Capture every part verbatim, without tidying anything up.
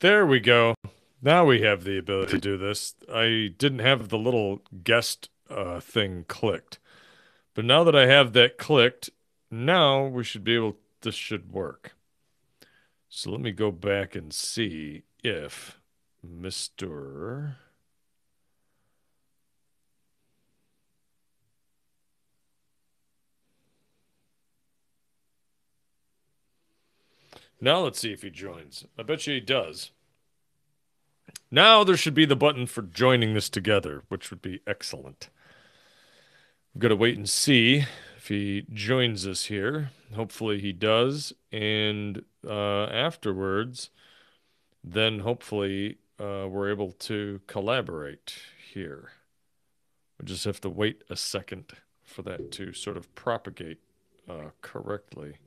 There we go. Now we have the ability to do this. I didn't have the little guest uh, thing clicked. But now that I have that clicked, now we should be able, this should work. So let me go back and see if Mister Now let's see if he joins. I bet you he does. Now there should be the button for joining this together, which would be excellent. We've got to wait and see if he joins us here. Hopefully he does. And uh, afterwards, then hopefully uh, we're able to collaborate here. We just have to wait a second for that to sort of propagate uh, correctly.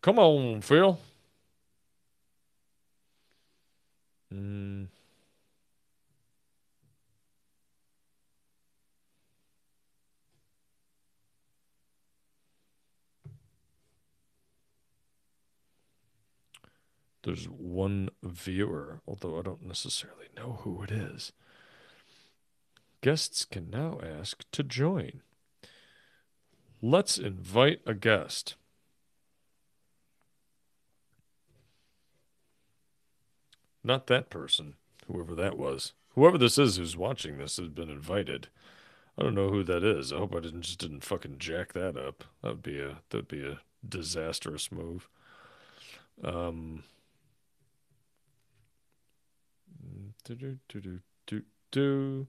Come on, Phil. Mm. There's one viewer, although I don't necessarily know who it is. Guests can now ask to join. Let's invite a guest. Not that person, whoever that was. Whoever this is who's watching this has been invited. I don't know who that is. I hope I didn't just didn't fucking jack that up. That would be a that'd be a disastrous move. Um. Do do do do do do.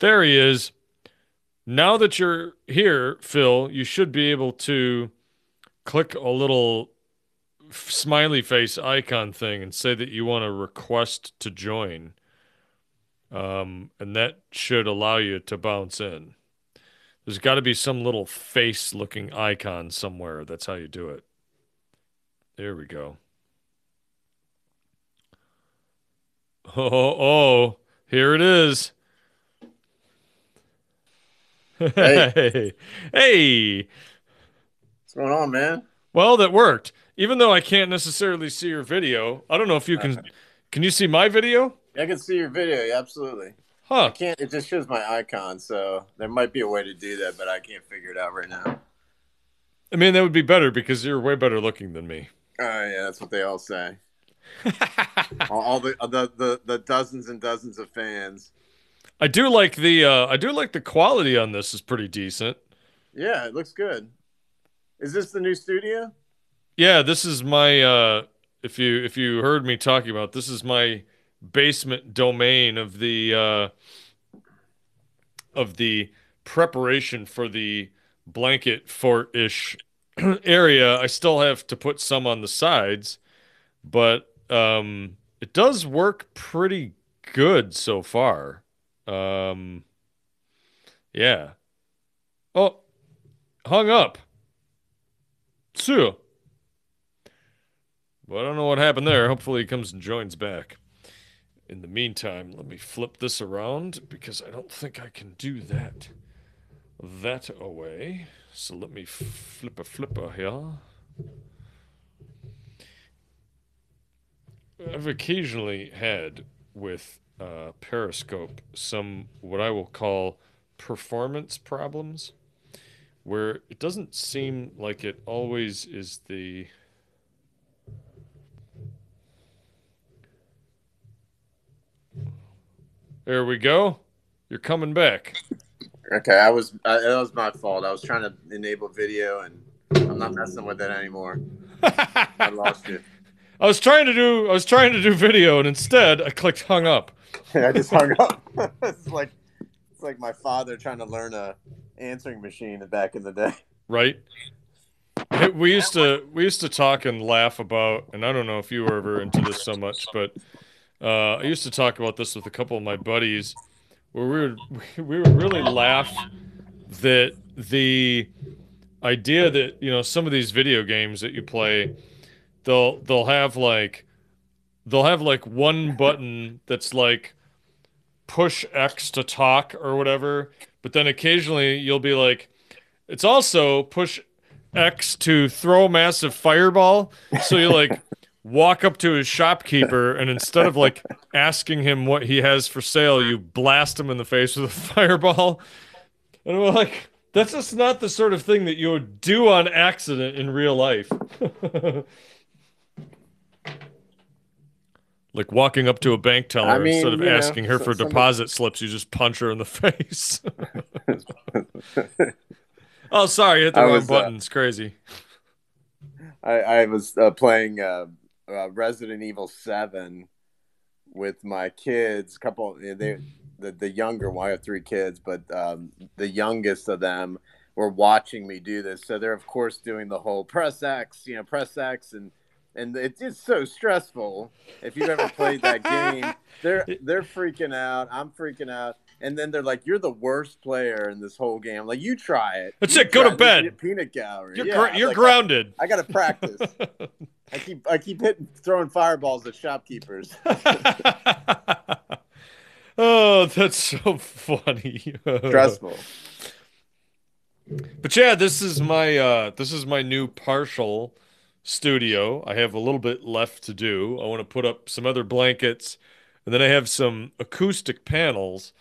There he is. Now that you're here, Phil, you should be able to click a little smiley face icon thing and say that you want to request to join. Um, and that should allow you to bounce in. There's got to be some little face-looking icon somewhere. That's how you do it. There we go. Oh, oh, here it is. Hey. Hey. What's going on, man? Well, that worked. Even though I can't necessarily see your video, I don't know if you can. Uh, can you see my video? I can see your video. Yeah, absolutely. Huh. I can't. It just shows my icon. So there might be a way to do that, but I can't figure it out right now. I mean, that would be better because you're way better looking than me. Oh, uh, yeah. That's what they all say. all, all the, the, the, the dozens and dozens of fans. I do like the uh, I do like the quality on this is pretty decent. Yeah, it looks good. Is this the new studio? Yeah, this is my uh, if you if you heard me talking about this is my basement domain of the uh, of the preparation for the blanket fort-ish area. I still have to put some on the sides, but um, it does work pretty good so far. Um, yeah. Oh, hung up. So, well, I don't know what happened there. Hopefully he comes and joins back. In the meantime, let me flip this around because I don't think I can do that that away. So let me flip a flipper here. I've occasionally had with Uh, Periscope, some what I will call performance problems, where it doesn't seem like it always is the there we go. You're coming back. Okay, I was I, that was my fault. I was trying to enable video and I'm not messing with that anymore. I lost it. I was trying to do I was trying to do video and instead I clicked hung up. I just hung up. It's like it's like my father trying to learn a answering machine back in the day. Right. We used to we used to talk and laugh about, and I don't know if you were ever into this so much, but uh, I used to talk about this with a couple of my buddies, where we would we would really laugh that the idea that, you know, some of these video games that you play, they'll they'll have like they'll have like one button that's like push X to talk or whatever, but then occasionally you'll be like, it's also push X to throw massive fireball. So you like walk up to his shopkeeper and instead of like asking him what he has for sale, you blast him in the face with a fireball. And we're like, that's just not the sort of thing that you would do on accident in real life. Like walking up to a bank teller, I mean, instead of asking know, her so, for somebody... deposit slips, you just punch her in the face. Oh, sorry, hit the I wrong was, button. Uh, it's crazy. I, I was uh, playing uh, uh, Resident Evil Seven with my kids. A couple, they the, the younger one. I have three kids, but um, the youngest of them were watching me do this. So they're of course doing the whole press X, you know, press X and. And it's just so stressful. If you've ever played that game, they're they're freaking out. I'm freaking out. And then they're like, "You're the worst player in this whole game. Like, you try it. That's you it. Go to bed. Peanut gallery. You're, yeah, gr you're like, grounded. I, I got to practice. I keep I keep hitting throwing fireballs at shopkeepers." Oh, that's so funny. Stressful. But yeah, this is my uh, this is my new partial studio. I have a little bit left to do. I want to put up some other blankets, and then I have some acoustic panels.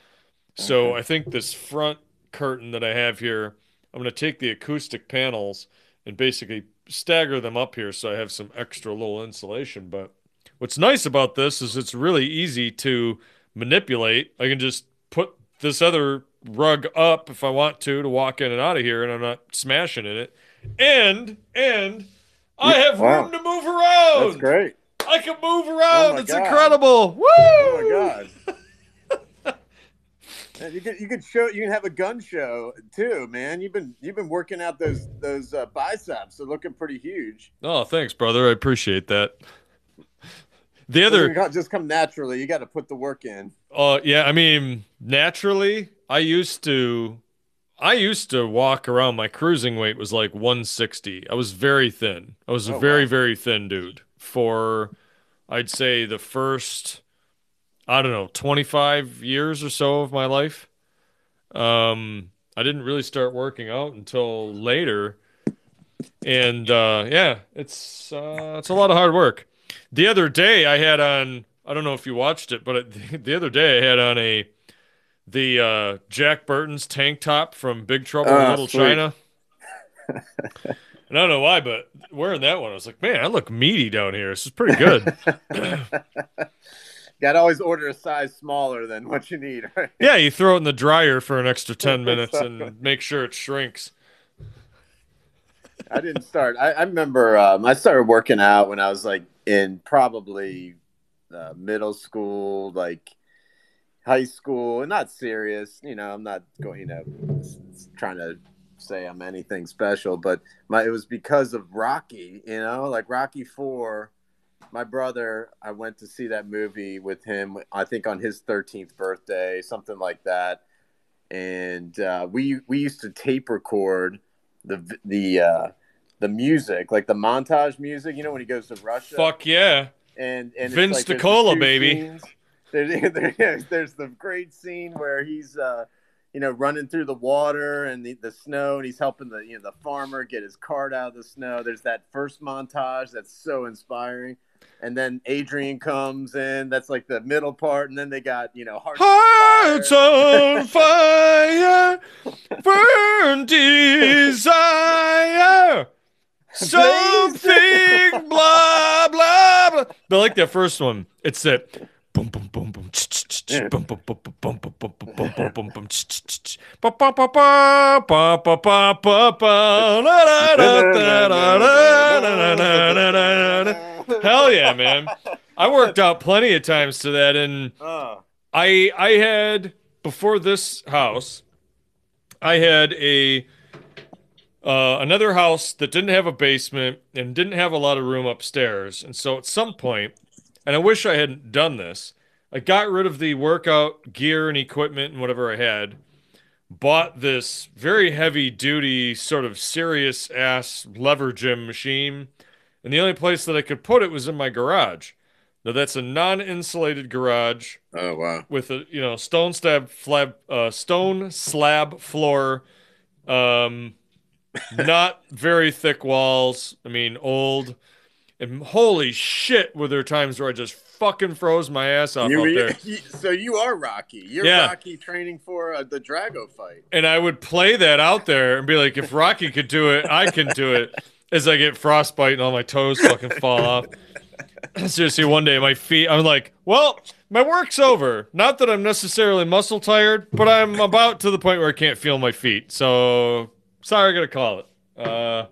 So okay. I think this front curtain that I have here, I'm going to take the acoustic panels and basically stagger them up here so I have some extra little insulation. But what's nice about this is it's really easy to manipulate. I can just put this other rug up if I want to, to walk in and out of here, and I'm not smashing in it. And, and... I have wow. room to move around. That's great. I can move around. It's oh incredible. Woo! Oh my god. Man, you could you could show you can have a gun show too, man. You've been you've been working out those those uh, biceps. They're looking pretty huge. Oh, thanks, brother. I appreciate that. The other just come naturally. You got to put the work in. Oh uh, yeah, I mean naturally. I used to. I used to walk around. My cruising weight was like one sixty. I was very thin. I was oh, a very, wow. very thin dude for, I'd say, the first, I don't know, twenty-five years or so of my life. Um, I didn't really start working out until later. And, uh, yeah, it's, uh, it's a lot of hard work. The other day I had on, I don't know if you watched it, but the other day I had on a, the uh, Jack Burton's tank top from Big Trouble in oh, Little sweet. China. And I don't know why, but wearing that one, I was like, man, I look meaty down here. This is pretty good. Gotta always order a size smaller than what you need. Right? Yeah, you throw it in the dryer for an extra ten minutes and make sure it shrinks. I didn't start. I, I remember um, I started working out when I was like in probably uh, middle school, like, high school, and not serious, you know, I'm not going, you know, trying to say I'm anything special, but my, it was because of Rocky, you know, like Rocky four, my brother, I went to see that movie with him, I think on his thirteenth birthday, something like that. And, uh, we, we used to tape record the, the, uh, the music, like the montage music, you know, when he goes to Russia. Fuck yeah. And, and Vince DiCola, baby. Scenes. There's, there's the great scene where he's, uh, you know, running through the water and the, the snow, and he's helping the, you know, the farmer get his cart out of the snow. There's that first montage that's so inspiring, and then Adrian comes in. That's like the middle part, and then they got, you know, hearts, hearts on fire, burn desire. Something blah blah blah. But like that first one, it's that. Boom boom boom boom boom boom boom boom boom boom boom boom boom. Hell yeah, man. I worked out plenty of times to that, and I I had before this house, I had a uh another house that didn't have a basement and didn't have a lot of room upstairs. And so at some point, and I wish I hadn't done this, I got rid of the workout gear and equipment and whatever I had, bought this very heavy-duty, sort of serious-ass lever gym machine, and the only place that I could put it was in my garage. Now, that's a non-insulated garage. Oh, wow. With a, you know, stone slab, flab, uh, stone slab floor, um, not very thick walls. I mean, old. And holy shit, were there times where I just fucking froze my ass off you, out there. You, so you are Rocky. You're yeah. Rocky training for uh, the Drago fight. And I would play that out there and be like, if Rocky could do it, I can do it. As I get frostbite and all my toes fucking fall off. Seriously, one day my feet, I'm like, well, my work's over. Not that I'm necessarily muscle tired, but I'm about to the point where I can't feel my feet. So, sorry, I gotta call it. Uh,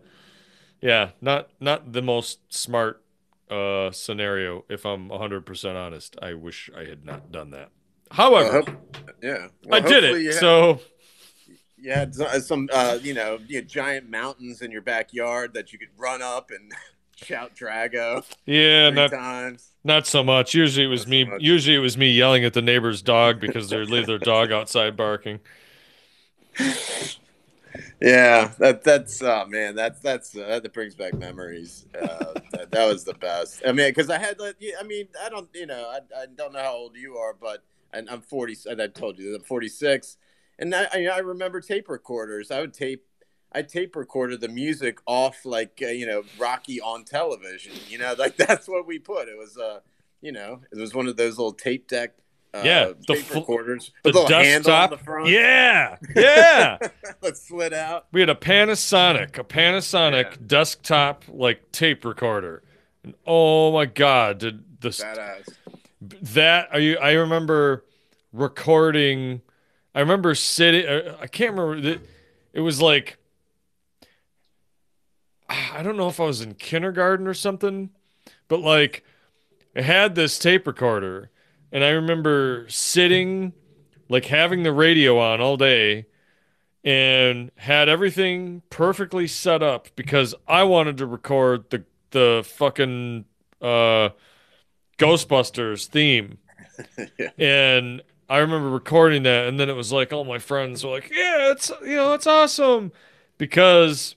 yeah, not not the most smart uh, scenario, if I'm one hundred percent honest. I wish I had not done that. However, well, hope, yeah, well, I did it, you had, so... You had some, uh, you know, you had giant mountains in your backyard that you could run up and... Shout Drago. Yeah, not times. Not so much. Usually it was not me. So usually it was me yelling at the neighbor's dog because they leave their dog outside barking. Yeah, that that's oh man, that's that's uh, that brings back memories. Uh, that, that was the best. I mean, because I had, like, I mean, I don't, you know, I, I don't know how old you are, but and I'm forty. And I told you that I'm forty-six, and I I remember tape recorders. I would tape. I tape recorded the music off, like, uh, you know, Rocky on television, you know, like that's what we put. It was, uh, you know, it was one of those little tape deck, uh, yeah, the tape recorders, the little handle on the front. Yeah, yeah. That slid out. We had a Panasonic, a Panasonic yeah. desktop, like, tape recorder. And oh my God, did this, badass. That, are you, I remember recording, I remember sitting, I can't remember, it was like, I don't know if I was in kindergarten or something, but like I had this tape recorder and I remember sitting, like, having the radio on all day and had everything perfectly set up because I wanted to record the, the fucking uh, Ghostbusters theme. Yeah. And I remember recording that. And then it was like, all my friends were like, yeah, it's, you know, it's awesome because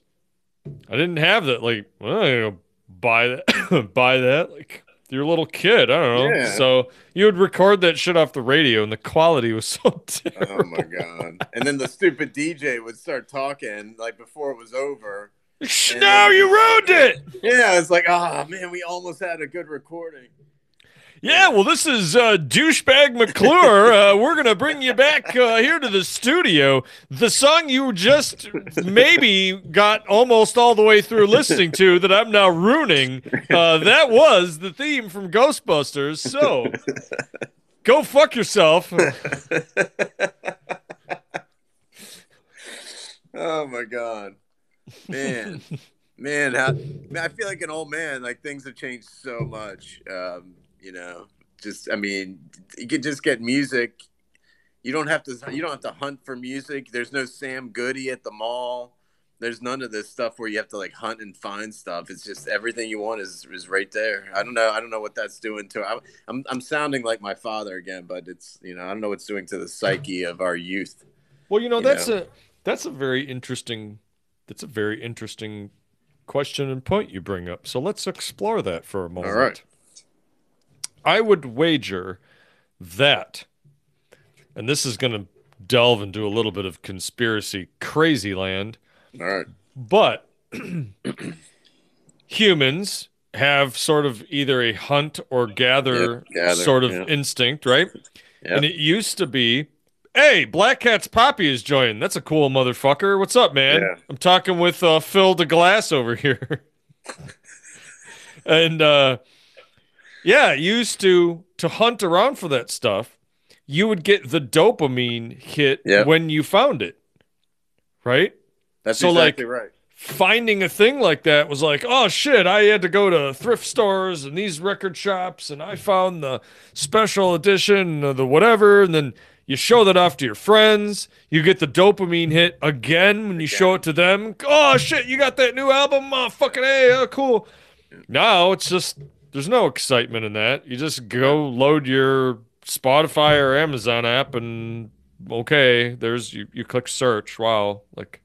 I didn't have that. Like, well, you know, buy that, buy that. Like, you're a little kid. I don't know. Yeah. So you would record that shit off the radio, and the quality was so terrible. Oh my God! And then the stupid D J would start talking like before it was over. No, you ruined it. Yeah, it's like, oh man, we almost had a good recording. Yeah, well, this is uh, douchebag McClure. Uh, we're gonna bring you back uh, here to the studio. The song you just maybe got almost all the way through listening to that I'm now ruining. Uh, that was the theme from Ghostbusters. So go fuck yourself. Oh my God, man, man, how, I feel like an old man. Like, things have changed so much. Um, You know, just, I mean, you could just get music. You don't have to, you don't have to hunt for music. There's no Sam Goody at the mall. There's none of this stuff where you have to, like, hunt and find stuff. It's just everything you want is, is right there. I don't know. I don't know what that's doing to, I, I'm, I'm sounding like my father again, but it's, you know, I don't know what's doing to the psyche of our youth. Well, you know, you that's know? a, that's a very interesting, that's a very interesting question and point you bring up. So let's explore that for a moment. All right. I would wager that, and this is going to delve into a little bit of conspiracy crazy land, all right, but humans have sort of either a hunt or gather, yep, gather sort of yep. instinct, right? Yep. And it used to be, hey, Black Cat's Poppy is joining. That's a cool motherfucker. What's up, man? Yeah. I'm talking with uh, Phil DeGlass over here. And, uh, yeah, used to to hunt around for that stuff. You would get the dopamine hit yep. when you found it, right? That's so exactly like, right. Finding a thing like that was like, oh shit, I had to go to thrift stores and these record shops, and I found the special edition or the whatever, and then you show that off to your friends. You get the dopamine hit again when you again. show it to them. Oh shit, you got that new album? Oh, fucking hey, oh, cool. Now it's just... There's no excitement in that. You just go load your Spotify or Amazon app and okay, there's you, you click search. Wow. Like,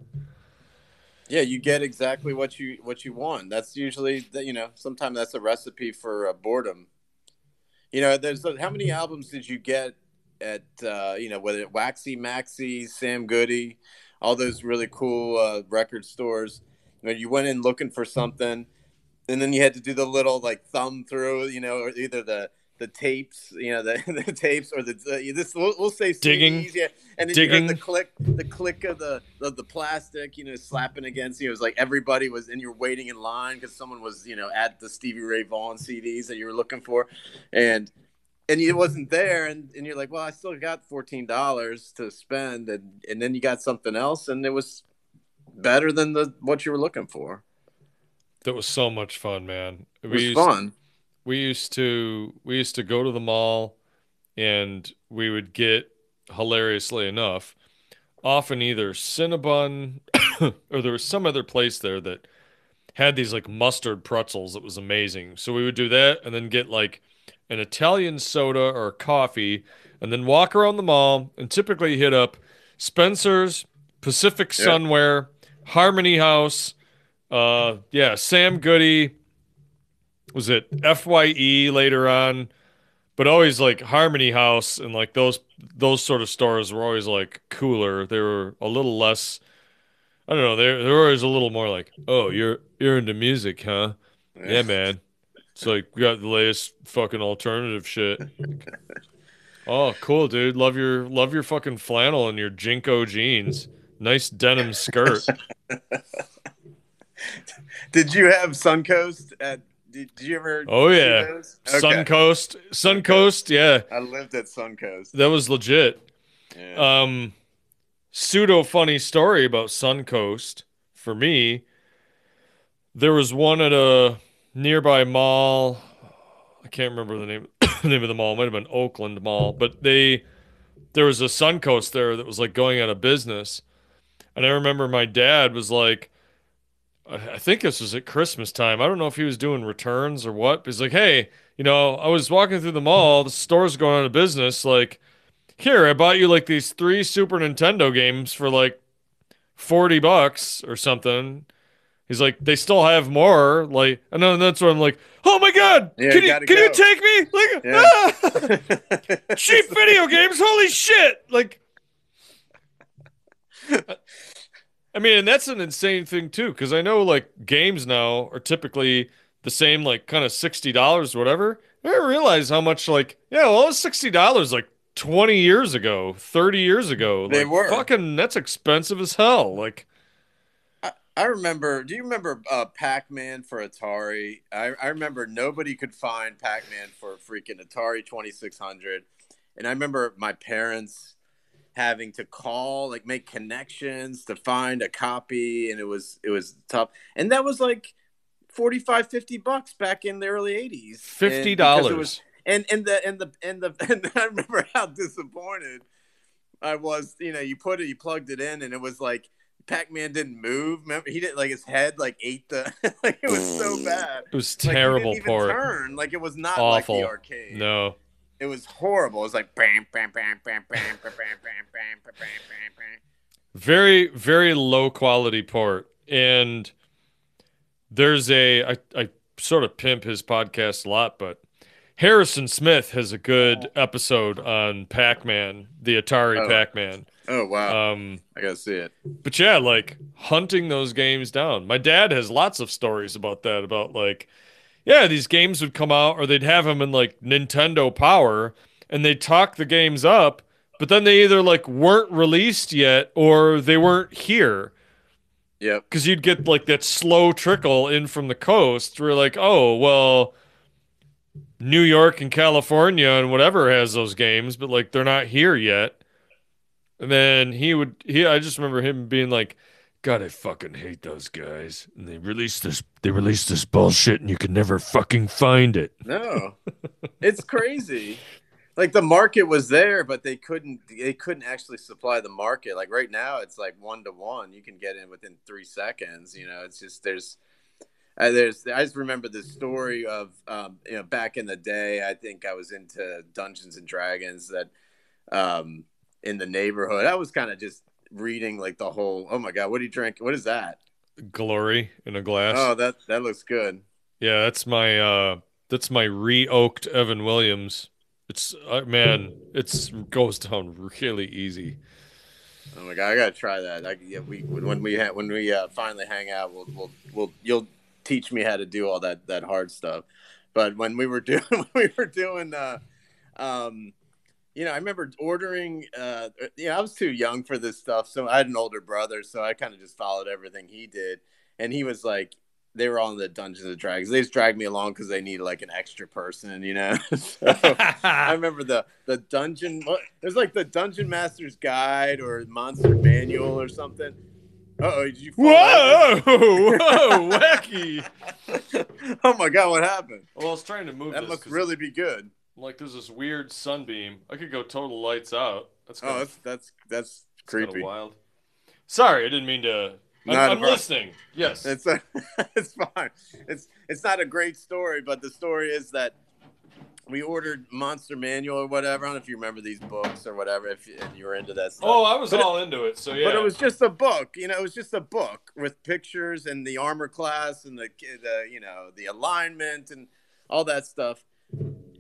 yeah, you get exactly what you, what you want. That's usually the, you know, sometimes that's a recipe for uh, boredom. You know, there's how many albums did you get at, uh, you know, whether it Waxy Maxi, Sam Goody, all those really cool uh, record stores. You know, you went in looking for something, and then you had to do the little like thumb through, you know, or either the, the tapes, you know, the, the tapes or the, the this we'll, we'll say digging, C Ds, yeah, and then digging. You heard the click, the click of the, the the plastic, you know, slapping against you. It was like everybody was, and you're waiting in line because someone was, you know, at the Stevie Ray Vaughan C Ds that you were looking for, and and it wasn't there, and, and you're like, well, I still got fourteen dollars to spend, and and then you got something else, and it was better than the what you were looking for. That was so much fun, man. It was we used- fun. We used to we used to go to the mall, and we would get, hilariously enough, often either Cinnabon or there was some other place there that had these like mustard pretzels that was amazing. So we would do that and then get like an Italian soda or coffee and then walk around the mall and typically hit up Spencer's, Pacific Sunwear, yeah. Harmony House, uh, yeah, Sam Goody. Was it F Y E later on? But always like Harmony House and like those those sort of stores were always like cooler. They were a little less, I don't know, they they were always a little more like, oh, you're you're into music, huh? Yeah, man. It's like we got the latest fucking alternative shit. Oh, cool, dude. Love your love your fucking flannel and your Jinko jeans. Nice denim skirt. Did you have Suncoast at Did, did you ever? Oh yeah, okay. Suncoast, Suncoast, yeah. I lived at Suncoast. That was legit. Yeah. Um, pseudo funny story about Suncoast for me. There was one at a nearby mall. I can't remember the name the name of the mall. It might have been Oakland Mall, but they there was a Suncoast there that was like going out of business, and I remember my dad was like, I think this was at Christmas time. I don't know if he was doing returns or what, but he's like, hey, you know, I was walking through the mall. The store's going out of business. Like, here, I bought you like these three Super Nintendo games for like forty bucks or something. He's like, they still have more. Like, and then that's when I'm like, oh my God, yeah, can, you, can go. you take me? Like, yeah. ah! Cheap video games. Holy shit. Like, I- I mean, and that's an insane thing, too, because I know, like, games now are typically the same, like, kind of sixty dollars or whatever. I didn't realize how much, like, yeah, well, it was sixty dollars, like, twenty years ago, thirty years ago. They like, were. Fucking, that's expensive as hell. Like, I, I remember, do you remember uh, Pac-Man for Atari? I, I remember nobody could find Pac-Man for freaking Atari twenty-six hundred. And I remember my parents having to call, like make connections to find a copy, and it was it was tough. And that was like forty-five, fifty bucks back in the early eighties. fifty dollars. And, was, and and the and the and the and I remember how disappointed I was. You know, you put it, you plugged it in, and it was like Pac-Man didn't move. Remember, he didn't like his head like ate the like it was so bad. It was terrible. Like, he didn't even turn. Like it was not awful. Like the arcade. No. It was horrible. It was like bam, bam, bam, bam, bam, bam, bam, bam, bam, bam, bam. Very, very low quality port. And there's a, I, I sort of pimp his podcast a lot, but Harrison Smith has a good episode on Pac-Man, the Atari oh. Pac-Man. Oh, wow. Um, I got to see it. But yeah, like hunting those games down. My dad has lots of stories about that, about like, yeah, these games would come out, or they'd have them in like Nintendo Power, and they'd talk the games up, but then they either like weren't released yet or they weren't here. Yeah. Because you'd get like that slow trickle in from the coast where you're like, oh, well, New York and California and whatever has those games, but like they're not here yet. And then he would, he, I just remember him being like, God, I fucking hate those guys. And they released this they released this bullshit and you can never fucking find it. No. It's crazy. Like the market was there, but they couldn't they couldn't actually supply the market. Like right now it's like one to one. You can get in within three seconds, you know. It's just there's uh, there's I just remember the story of um you know back in the day, I think I was into Dungeons and Dragons that um in the neighborhood. I was kind of just reading like the whole, oh my God, what do you drink? What is that? Glory in a glass. Oh, that that looks good. Yeah, that's my uh, that's my re-oaked Evan Williams. It's uh, man, it's goes down really easy. Oh my God, I gotta try that. I, yeah, we when we ha- when we uh, finally hang out, we'll we'll we'll you'll teach me how to do all that that hard stuff. But when we were doing we were doing uh, um, you know, I remember ordering. Uh, you know, I was too young for this stuff, so I had an older brother, so I kind of just followed everything he did. And he was like, they were all in the Dungeons and Dragons. They just dragged me along because they needed like an extra person, you know. So I remember the the dungeon. There's like the Dungeon Master's Guide or Monster Manual or something. Uh oh! Did you? Whoa! Whoa! Wacky! Oh my God! What happened? Well, I was trying to move. That this must really be good. Like there's this weird sunbeam. I could go total lights out. That's kind oh, of, that's that's that's creepy. Kind of wild. Sorry, I didn't mean to. I'm, I'm listening. Yes, it's a, it's fine. It's it's not a great story, but the story is that we ordered Monster Manual or whatever. I don't know if you remember these books or whatever. If you, if you were into that stuff. Oh, I was but all it, into it. So yeah. But it was just a book, you know. It was just a book with pictures and the armor class and the the you know the alignment and all that stuff.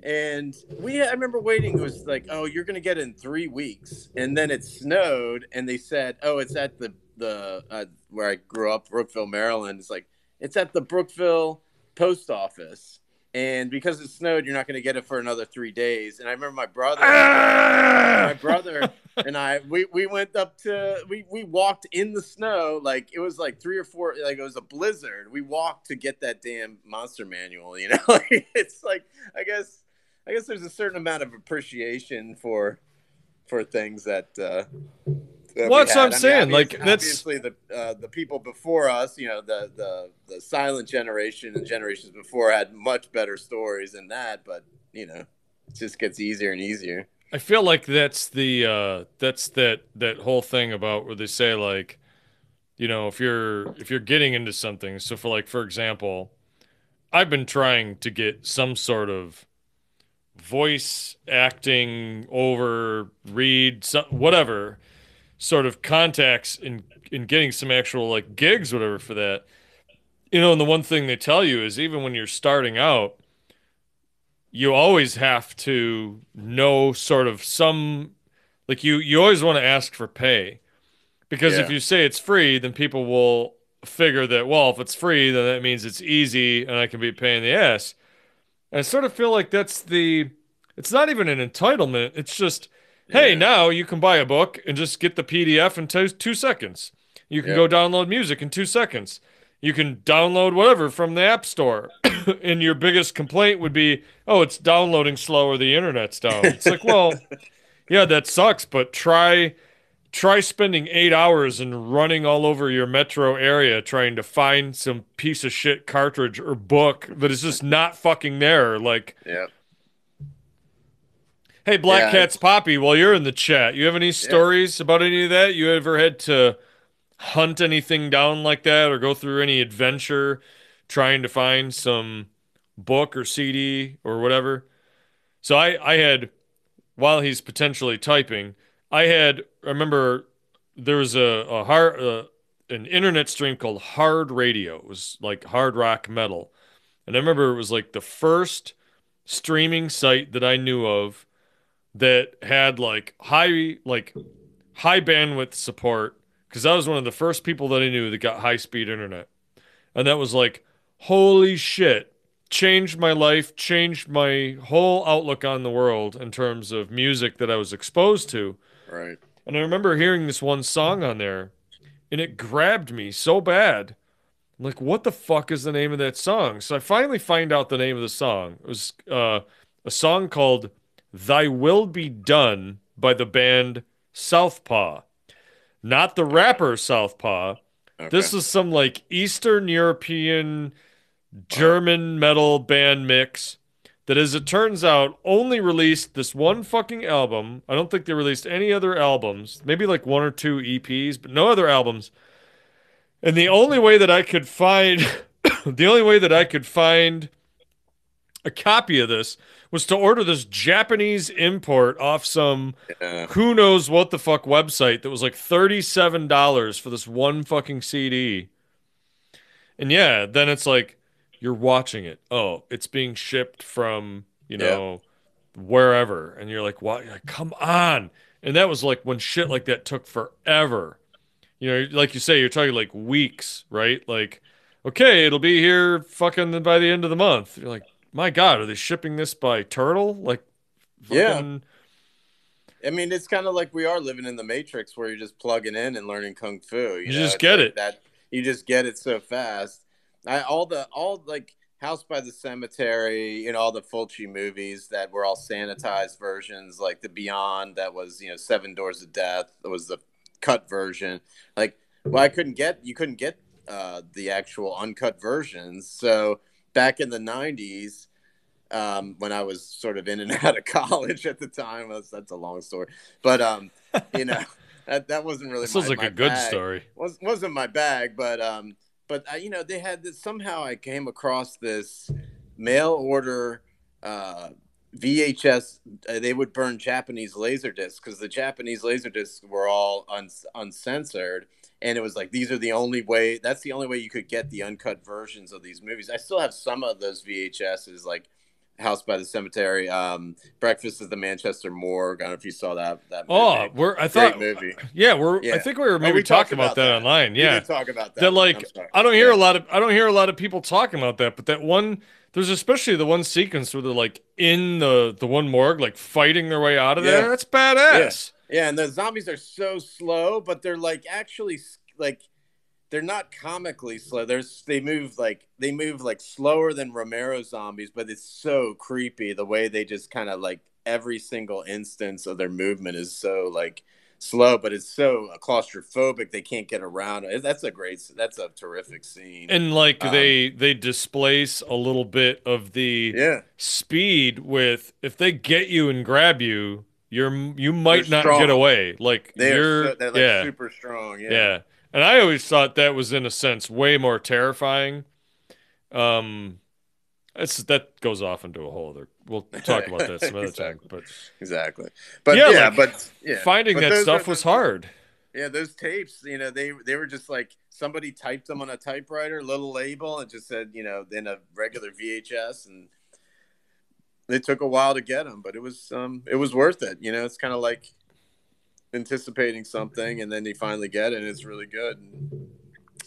And we, I remember waiting. It was like, oh, you're gonna get it in three weeks, and then it snowed, and they said, oh, it's at the the uh, where I grew up, Brookville, Maryland. It's like it's at the Brookville post office, and because it snowed, you're not going to get it for another three days. And I remember my brother, ah! my brother and I, we, we went up to we we walked in the snow, like it was like three or four, like it was a blizzard. We walked to get that damn Monster Manual, you know. It's like I guess I guess there's a certain amount of appreciation for for things that. Uh, That well, that's what I'm I saying. Mean, like obviously that's obviously the uh, the people before us, you know, the, the the silent generation and generations before had much better stories than that. But you know, it just gets easier and easier. I feel like that's the uh, that's that that whole thing about where they say like, you know, if you're if you're getting into something. So for like for example, I've been trying to get some sort of voice acting over read some, whatever. Sort of contacts in in getting some actual like gigs, whatever for that, you know. And the one thing they tell you is even when you're starting out, you always have to know sort of some like you you always want to ask for pay because yeah. if you say it's free, then people will figure that well if it's free then that means it's easy and I can be a pain in the ass. And I sort of feel like that's the it's not even an entitlement. It's just. Hey, yeah. Now you can buy a book and just get the P D F in two, two seconds. You can yep. go download music in two seconds. You can download whatever from the app store. And your biggest complaint would be, oh, it's downloading slow or the internet's down. It's like, well, yeah, that sucks, but try try spending eight hours and running all over your metro area trying to find some piece of shit cartridge or book that is just not fucking there. Like, yeah. Hey, Black yeah, Cat's Poppy, while you're in the chat, you have any stories yeah. about any of that? You ever had to hunt anything down like that or go through any adventure trying to find some book or C D or whatever? So I, I had, while he's potentially typing, I had, I remember there was a, a hard, uh, an internet stream called Hard Radio. It was like hard rock metal. And I remember it was like the first streaming site that I knew of that had like high like high bandwidth support because I was one of the first people that I knew that got high speed internet. And that was like, holy shit, changed my life, changed my whole outlook on the world in terms of music that I was exposed to. Right. And I remember hearing this one song on there and it grabbed me so bad. I'm like, what the fuck is the name of that song? So I finally find out the name of the song. It was uh, a song called Thy Will Be Done by the band Southpaw. Not the rapper Southpaw. Okay. This is some like Eastern European German metal band mix that, as it turns out, only released this one fucking album. I don't think they released any other albums. Maybe like one or two E Ps, but no other albums. And the only way that I could find... the only way that I could find a copy of this was to order this Japanese import off some yeah. who knows what the fuck website that was like thirty-seven dollars for this one fucking C D. And yeah, then it's like, you're watching it. Oh, it's being shipped from, you know, yeah. wherever. And you're like, what? You're like, come on. And that was like when shit like that took forever. You know, like you say, you're talking like weeks, right? Like, okay, it'll be here fucking by the end of the month. You're like, my God, are they shipping this by turtle? Like, fucking... yeah. I mean, it's kind of like we are living in the Matrix, where you're just plugging in and learning kung fu. You, you know? just it's get like it. That you just get it so fast. I all the all like House by the Cemetery, you know, all the Fulci movies that were all sanitized versions, like the Beyond that was, you know, Seven Doors of Death that was the cut version. Like, well, I couldn't get you couldn't get uh, the actual uncut versions, so. Back in the nineties, um, when I was sort of in and out of college at the time, that's, that's a long story. But, um, you know, that, that wasn't really that sounds my, like my a good bag. story. Was, wasn't my bag, but, um, but I, you know, they had this, somehow I came across this mail order uh, V H S. Uh, they would burn Japanese laser discs because the Japanese laser discs were all un, uncensored. And it was like, these are the only way, that's the only way you could get the uncut versions of these movies. I still have some of those V H Ses, like House by the Cemetery, um, Breakfast at the Manchester Morgue. I don't know if you saw that. that oh, movie. we're, I thought, Great movie. yeah, we're, yeah. I think we were maybe oh, we talking about, about that, that online. Yeah. We did talk about that. That like, I don't hear yeah. a lot of, I don't hear a lot of people talking about that, but that one, there's especially the one sequence where they're like in the, the one morgue, like fighting their way out of yeah. there. That's badass. Yeah. Yeah, and the zombies are so slow, but they're like actually like they're not comically slow. There's they move like they move like slower than Romero zombies, but it's so creepy the way they just kind of like every single instance of their movement is so like slow, but it's so claustrophobic they can't get around. That's a great, that's a terrific scene. And like um, they they displace a little bit of the yeah. speed with if they get you and grab you. You're you might not get away. Like they're you're, so, they're like yeah. super strong. Yeah. yeah. And I always thought that was in a sense way more terrifying. Um, it's that goes off into a whole other. We'll talk about that some other exactly. time. But exactly. But yeah, yeah like, but yeah. finding but that stuff are, was hard. Yeah, those tapes. You know, they they were just like somebody typed them on a typewriter, little label, and just said, you know, in a regular V H S and. It took a while to get them, but it was um, it was worth it. You know, it's kind of like anticipating something, and then you finally get it, and it's really good. And,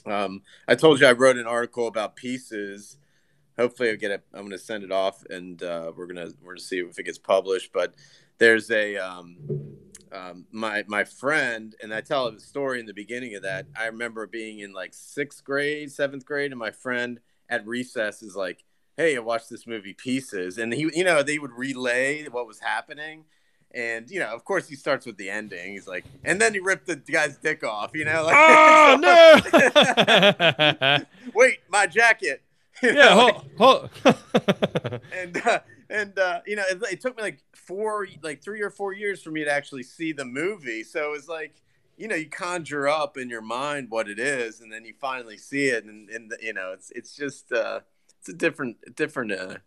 um, I told you I wrote an article about Pieces. Hopefully, I get it. I'm going to send it off, and uh, we're gonna we're gonna see if it gets published. But there's a um, um, my my friend, and I tell a story in the beginning of that. I remember being in like sixth grade, seventh grade, and my friend at recess is like, hey, I watched this movie Pieces, and he, you know, they would relay what was happening, and you know, of course, he starts with the ending. He's like, and then he ripped the guy's dick off, you know, like, oh no, wait, my jacket. You yeah, know, hold, like, hold. and uh, and uh, you know, it, it took me like four, like three or four years for me to actually see the movie. So it was like, you know, you conjure up in your mind what it is, and then you finally see it, and and you know, it's it's just. Uh, It's a different, different, uh,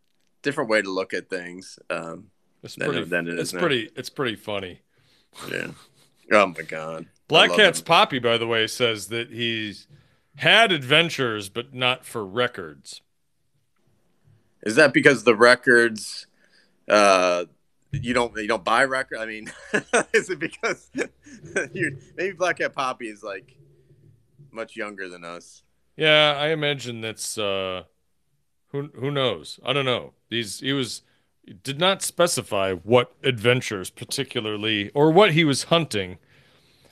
different way to look at things. Um, it's than, pretty, than it it's pretty, now. It's pretty funny. Yeah. Oh my God. Black Cat's him. Poppy, by the way, says that he's had adventures, but not for records. Is that because the records, uh, you don't, you don't buy record? I mean, is it because you're, maybe Black Cat Poppy is like much younger than us? Yeah. I imagine that's, uh, Who who knows? I don't know. These he was he did not specify what adventures particularly or what he was hunting.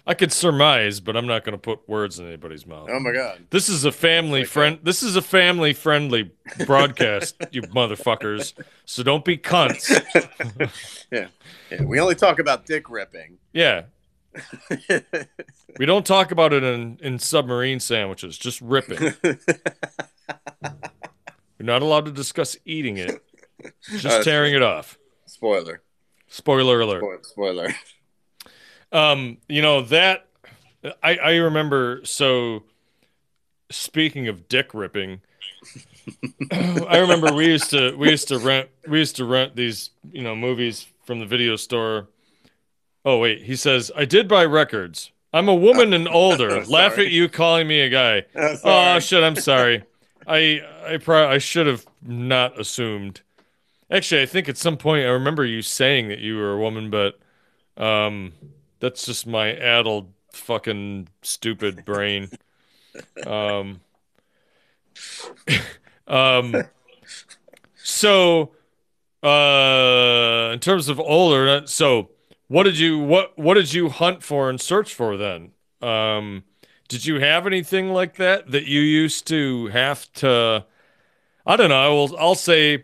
I could surmise, but I'm not going to put words in anybody's mouth. Oh my God! This is a family like friend. That. This is a family friendly broadcast, you motherfuckers. So don't be cunts. yeah. yeah, we only talk about dick ripping. Yeah, we don't talk about it in in submarine sandwiches. Just ripping. You're not allowed to discuss eating it. Just uh, tearing it off. Spoiler. Spoiler alert. Spoiler. Um, you know, that... I, I remember, so... Speaking of dick ripping, I remember we used to we used to rent we used to rent these, you know, movies from the video store. Oh wait, he says, I did buy records. I'm a woman and older. Laugh at you calling me a guy. Oh shit, I'm sorry. I I probably I should have not assumed. Actually, I think at some point I remember you saying that you were a woman, but um, that's just my addled fucking stupid brain. Um, um, so uh, in terms of older, so what did you what what did you hunt for and search for then? Um, did you have anything like that that you used to have to? I don't know. I will. I'll say.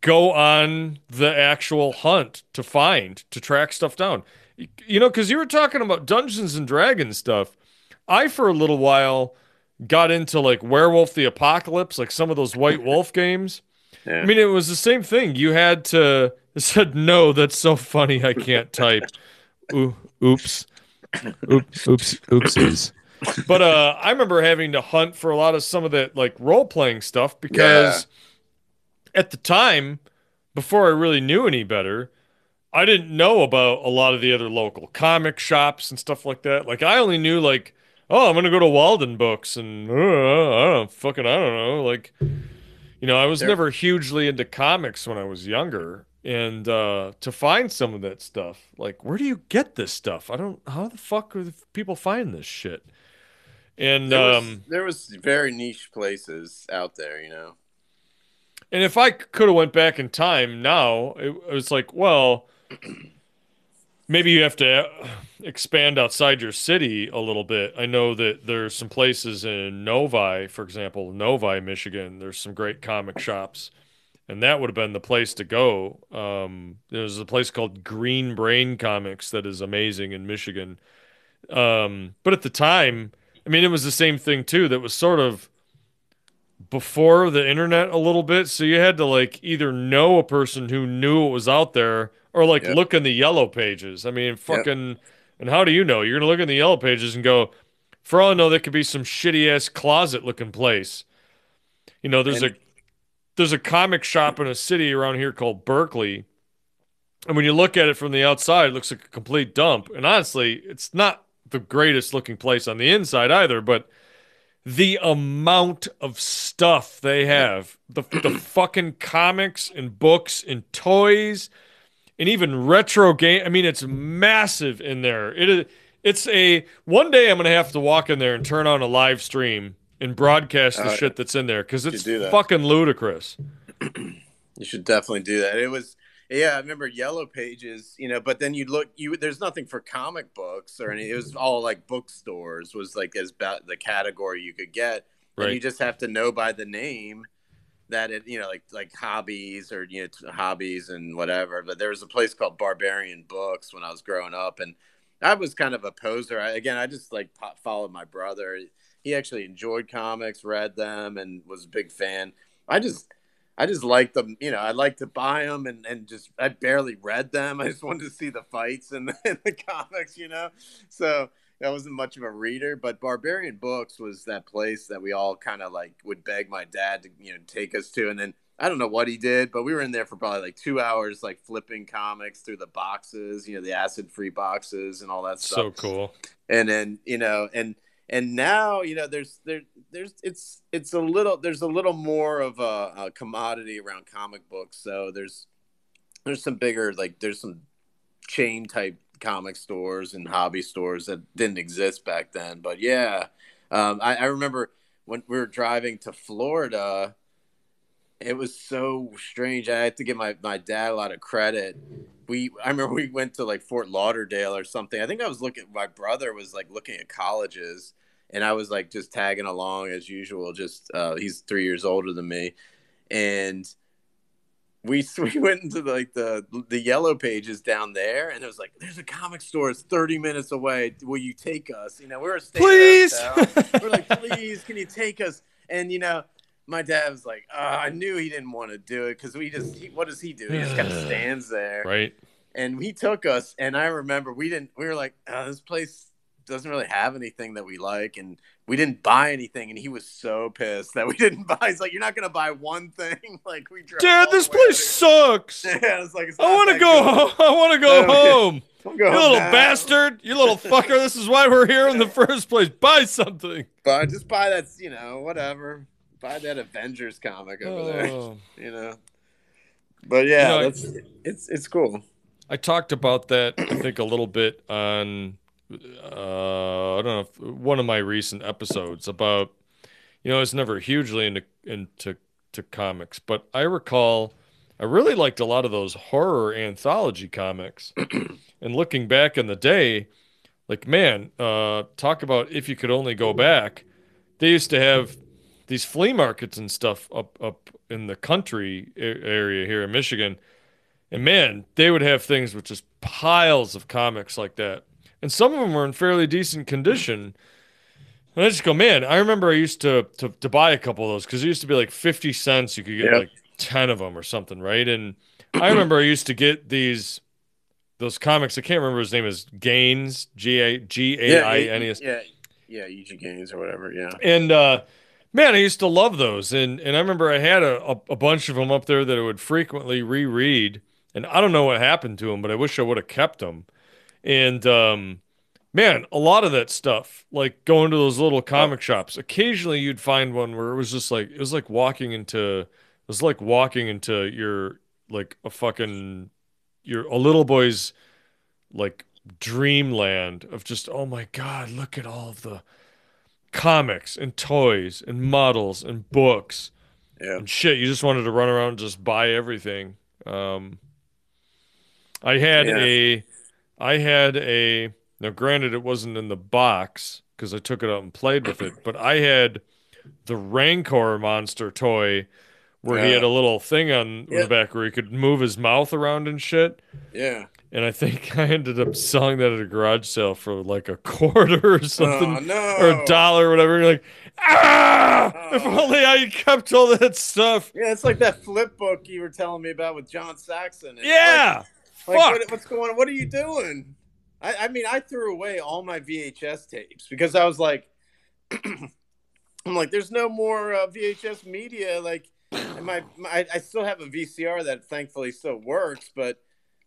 Go on the actual hunt to find, to track stuff down. You know, because you were talking about Dungeons and Dragons stuff. I, for a little while, got into like Werewolf the Apocalypse, like some of those White Wolf games. Yeah. I mean, it was the same thing. You had to, it said, no, that's so funny, I can't type. Ooh, oops. Oops, oops, oopsies. But uh, I remember having to hunt for a lot of some of that like role-playing stuff because... Yeah. At the time, before I really knew any better, I didn't know about a lot of the other local comic shops and stuff like that. Like, I only knew, like, oh, I'm going to go to Walden Books and, uh, I don't know, fucking, I don't know. Like, you know, I was there. Never hugely into comics when I was younger. And uh, to find some of that stuff, like, where do you get this stuff? I don't, how the fuck are the people find this shit? And there was, um, there was very niche places out there, you know. And if I could have went back in time now, it, it was like, well, maybe you have to expand outside your city a little bit. I know that there's some places in Novi, for example, Novi, Michigan, there's some great comic shops. And that would have been the place to go. Um, there's a place called Green Brain Comics that is amazing in Michigan. Um, but at the time, I mean, it was the same thing, too, that was sort of before the internet a little bit, so you had to like either know a person who knew it was out there or like yep. look in the Yellow Pages. I mean, fucking yep. And how do you know? You're gonna look in the Yellow Pages and go, for all I know, that could be some shitty ass closet looking place. You know, there's and- a there's a comic shop in a city around here called Berkeley, and when you look at it from the outside, it looks like a complete dump. And honestly, it's not the greatest looking place on the inside either, but the amount of stuff they have, the the fucking comics and books and toys and even retro game. I mean, it's massive in there. It is. It's a one day I'm going to have to walk in there and turn on a live stream and broadcast the uh, shit that's in there. Cause it's fucking ludicrous. You should definitely do that. It was, yeah, I remember Yellow Pages, you know, but then you look, you there's nothing for comic books or any. It was all like bookstores was like as about the category you could get. Right. And you just have to know by the name that it, you know, like like hobbies or you know hobbies and whatever. But there was a place called Barbarian Books when I was growing up, and I was kind of a poser. I, again, I just like po- followed my brother. He actually enjoyed comics, read them, and was a big fan. I just. I just liked them, you know, I liked to buy them and, and just, I barely read them. I just wanted to see the fights in the, in the comics, you know? So I wasn't much of a reader, but Barbarian Books was that place that we all kind of like would beg my dad to, you know, take us to. And then I don't know what he did, but we were in there for probably like two hours, like flipping comics through the boxes, you know, the acid-free boxes and all that stuff. So cool. And then, you know, and, And now, you know, there's there there's it's it's a little there's a little more of a, a commodity around comic books. So there's there's some bigger like there's some chain type comic stores and hobby stores that didn't exist back then. But yeah, um, I, I remember when we were driving to Florida, it was so strange. I had to give my, my dad a lot of credit. We, I remember we went to like Fort Lauderdale or something. I think I was looking, my brother was like looking at colleges and I was like just tagging along as usual. Just, uh, he's three years older than me. And we, we went into like the, the Yellow Pages down there and it was like, there's a comic store. It's thirty minutes away. Will you take us? You know, we were staying please. We're like, please, can you take us? And you know, my dad was like, oh, I knew he didn't want to do it because we just, he, what does he do? He just kind of stands there. Right. And he took us. And I remember we didn't, we were like, oh, this place doesn't really have anything that we like, and we didn't buy anything, and he was so pissed that we didn't buy. He's like, you're not gonna buy one thing. Like, we drove Dad, this place sucks. Yeah, it's like, it's I wanna go good. I wanna go home. We'll go you home little now. bastard, you little fucker. This is why we're here in the first place. Buy something. But just buy that, you know, whatever. Buy that Avengers comic over oh. there. You know. But yeah, you know, that's I, it's it's cool. I talked about that, I think, a little bit on Uh, I don't know, if one of my recent episodes about, you know, I was never hugely into into to comics, but I recall I really liked a lot of those horror anthology comics. And looking back in the day, like, man, uh, talk about if you could only go back. They used to have these flea markets and stuff up up in the country area here in Michigan, and man, they would have things with just piles of comics like that. And some of them were in fairly decent condition. And I just go, man, I remember I used to to, to buy a couple of those because it used to be like fifty cents. You could get yep. like ten of them or something, right? And I remember I used to get these, those comics. I can't remember his name is Gaines, G A I N E S. Yeah, yeah, E G Gaines or whatever, yeah. And, uh, man, I used to love those. And and I remember I had a, a, a bunch of them up there that I would frequently reread. And I don't know what happened to them, but I wish I would have kept them. And, um, man, a lot of that stuff, like going to those little comic shops, occasionally you'd find one where it was just like, it was like walking into, it was like walking into your, like a fucking, your, a little boy's like dreamland of just, oh my God, look at all of the comics and toys and models and books yeah. and shit. You just wanted to run around and just buy everything. Um, I had yeah. a... I had a, now granted it wasn't in the box because I took it out and played with it, but I had the Rancor monster toy where yeah. he had a little thing on yeah. the back where he could move his mouth around and shit. Yeah. And I think I ended up selling that at a garage sale for like a quarter or something. Oh, no. Or a dollar or whatever. You're like, ah, oh. if only I kept all that stuff. Yeah, it's like that flip book you were telling me about with John Saxon. It's yeah. Like Like, Fuck. What, what's going on? What are you doing? I, I mean, I threw away all my V H S tapes because I was like, I'm like, there's no more uh, V H S media. Like, and my, my, I still have a V C R that thankfully still works, but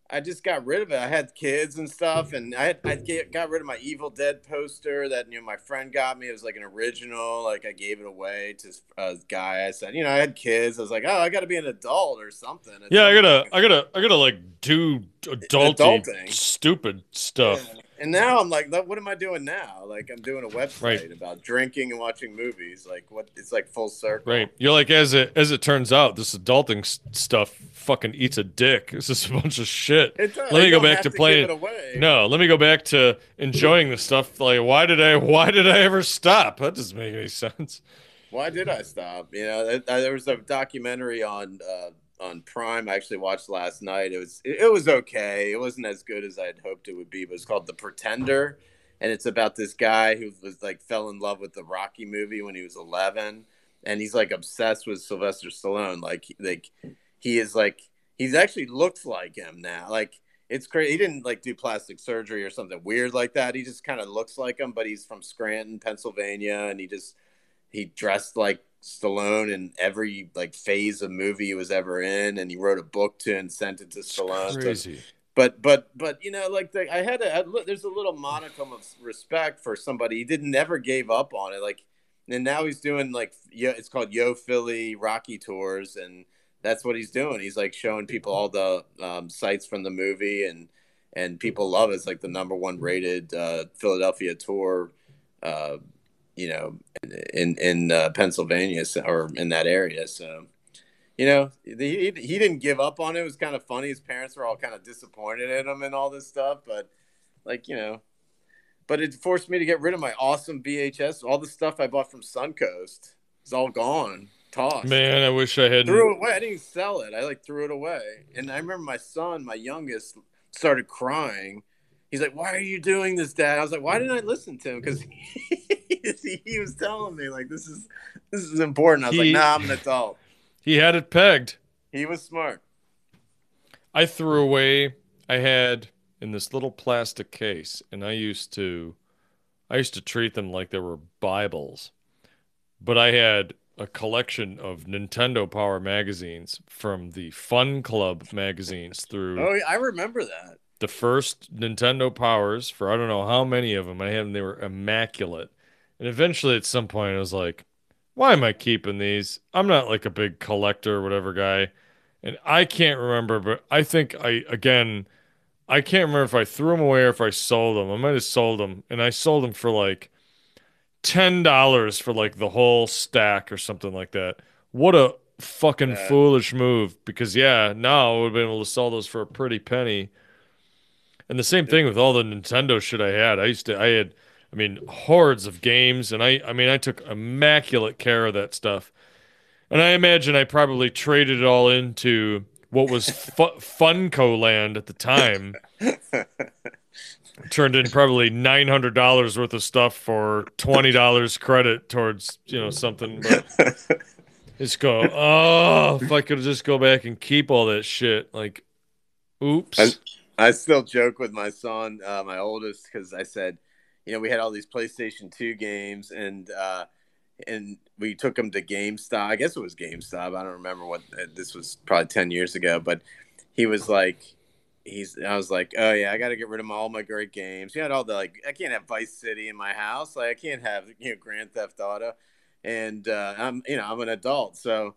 I just got rid of it. I had kids and stuff, and I had, I get, got rid of my Evil Dead poster that, you know, my friend got me. It was like an original. Like, I gave it away to a guy. I said, you know, I had kids. I was like, oh, I got to be an adult or something. It's yeah, like, I gotta, I gotta, I gotta like do adulty, adulting. stupid stuff. Yeah. And now I'm like, what am I doing now? Like, I'm doing a website right. about drinking and watching movies. Like, what? It's like full circle. Right. You're like, as it as it turns out, this adulting stuff fucking eats a dick. It's just a bunch of shit. It's, let me go back to, to playing. No, let me go back to enjoying the stuff. Like, why did I? Why did I ever stop? That doesn't make any sense. Why did I stop? You know, there was a documentary on uh, on Prime I actually watched last night. It was it was okay. It wasn't as good as I had hoped it would be, but it's called The Pretender, and it's about this guy who was like fell in love with the Rocky movie when he was eleven, and he's like obsessed with Sylvester Stallone. Like like he is like he's actually looks like him now. Like, it's crazy. He didn't like do plastic surgery or something weird like that. He just kind of looks like him, but he's from Scranton, Pennsylvania, and he just he dressed like Stallone in every like phase of movie he was ever in, and he wrote a book to and sent it to Stallone. Crazy. But but but you know, like the, I had a I, there's a little modicum of respect for somebody. He didn't never gave up on it. Like, and now he's doing like yeah, it's called Yo Philly Rocky tours, and that's what he's doing. He's like showing people all the um, sites from the movie, and and people love it. It's like the number one rated uh, Philadelphia tour. Uh, you know, in, in uh, Pennsylvania or in that area. So, you know, he, he didn't give up on it. It was kind of funny. His parents were all kind of disappointed in him and all this stuff, but like, you know, but it forced me to get rid of my awesome V H S. All the stuff I bought from Suncoast is all gone. Tossed. Man, I wish I hadn't. Threw it away. I didn't even sell it. I like threw it away. And I remember my son, my youngest, started crying. He's like, why are you doing this, Dad? I was like, why didn't I listen to him? Because he, he was telling me, like, this is this is important. I was he, like, nah, I'm an adult. He had it pegged. He was smart. I threw away, I had in this little plastic case, and I used to I used to treat them like they were Bibles, but I had a collection of Nintendo Power magazines from the Fun Club magazines through. Oh, I remember that. The first Nintendo Powers for I don't know how many of them I had, and they were immaculate. And eventually at some point I was like, why am I keeping these? I'm not like a big collector or whatever guy. And I can't remember, but I think I, again, I can't remember if I threw them away or if I sold them. I might have sold them. And I sold them for like ten dollars for like the whole stack or something like that. What a fucking yeah. foolish move. Because, yeah, now I would have been able to sell those for a pretty penny. And the same thing with all the Nintendo shit I had. I used to, I had... I mean, hordes of games, and I I mean, I took immaculate care of that stuff. And I imagine I probably traded it all into what was fu- Funko Land at the time. Turned in probably nine hundred dollars worth of stuff for twenty dollars credit towards, you know, something. But just go, oh, if I could just go back and keep all that shit. Like, oops. I, I still joke with my son, uh, my oldest, because I said, you know, we had all these PlayStation two games, and uh, and we took them to GameStop. I guess it was GameStop. I don't remember what this was. Probably ten years ago. But he was like, he's. I was like, oh yeah, I got to get rid of all my great games. He had all the like, I can't have Vice City in my house. Like I can't have you know Grand Theft Auto, and uh, I'm you know I'm an adult, so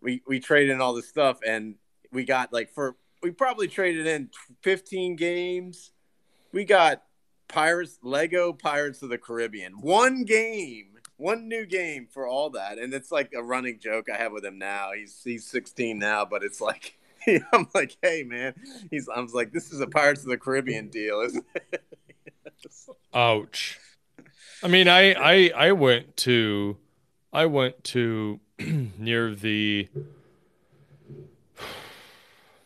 we we traded in all this stuff, and we got like for we probably traded in fifteen games. We got. Pirates, Lego Pirates of the Caribbean. One game, one new game for all that. And it's like a running joke I have with him now. He's he's sixteen now, but it's like, I'm like, hey, man. He's I was like, this is a Pirates of the Caribbean deal, isn't it? Ouch. I mean, I, I, I went to, I went to near the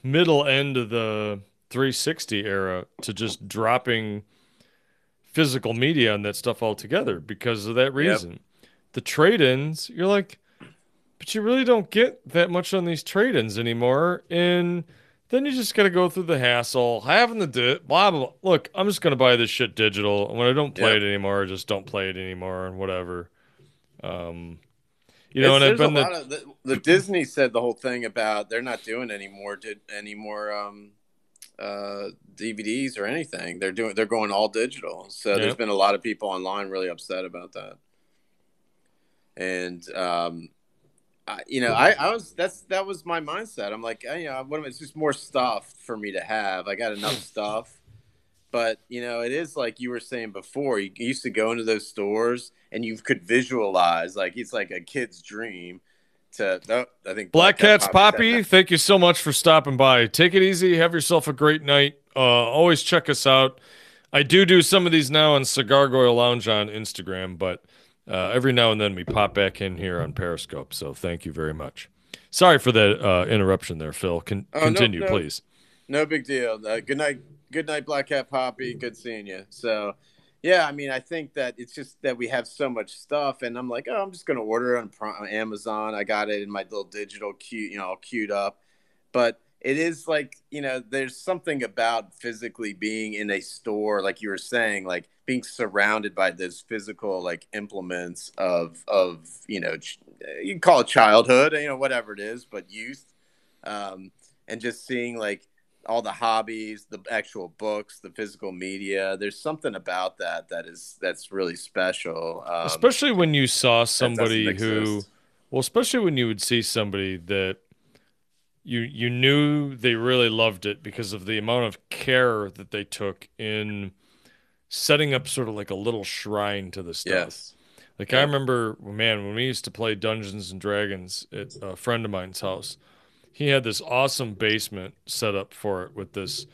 middle end of the three sixty era to just dropping physical media and that stuff altogether because of that reason. Yep. The trade-ins, you're like, but you really don't get that much on these trade-ins anymore. And then you just got to go through the hassle, having the di- blah, blah, blah. Look, I'm just going to buy this shit digital. And when I don't play yep. it anymore, I just don't play it anymore and whatever. Um, you know, it's, and I've been the-, of, the, the Disney said the whole thing about they're not doing any more, did any more, um, uh D V Ds or anything. They're doing they're going all digital. So yep. there's been a lot of people online really upset about that. And um I, you know, I, I was that's that was my mindset. I'm like, I, you know, what am I, it's just more stuff for me to have. I got enough stuff. But, you know, it is like you were saying before, you, you used to go into those stores and you could visualize like it's like a kid's dream. To, no, I think Black, Black Cat's Poppy, thank you so much for stopping by. Take it easy. Have yourself a great night. Uh, always check us out. I do do some of these now on Cigar Goyle Lounge on Instagram, but uh, every now and then we pop back in here on Periscope. So thank you very much. Sorry for the uh, interruption there, Phil. Con- oh, continue, no, no, please. No big deal. Uh, good night. Good night, Black Cat Poppy. Good seeing you. So, yeah, I mean, I think that it's just that we have so much stuff, and I'm like, oh, I'm just going to order it on Amazon. I got it in my little digital queue, you know, all queued up. But it is like, you know, there's something about physically being in a store, like you were saying, like being surrounded by those physical, like, implements of, of you know, ch- you can call it childhood, you know, whatever it is, but youth, um, and just seeing, like, all the hobbies, the actual books, the physical media. There's something about that that is that's really special. Um, especially when you saw somebody who, well, especially when you would see somebody that you you knew they really loved it because of the amount of care that they took in setting up sort of like a little shrine to the stuff. Yes. Like yeah. I remember, man, when we used to play Dungeons and Dragons at a friend of mine's house. He had this awesome basement set up for it with this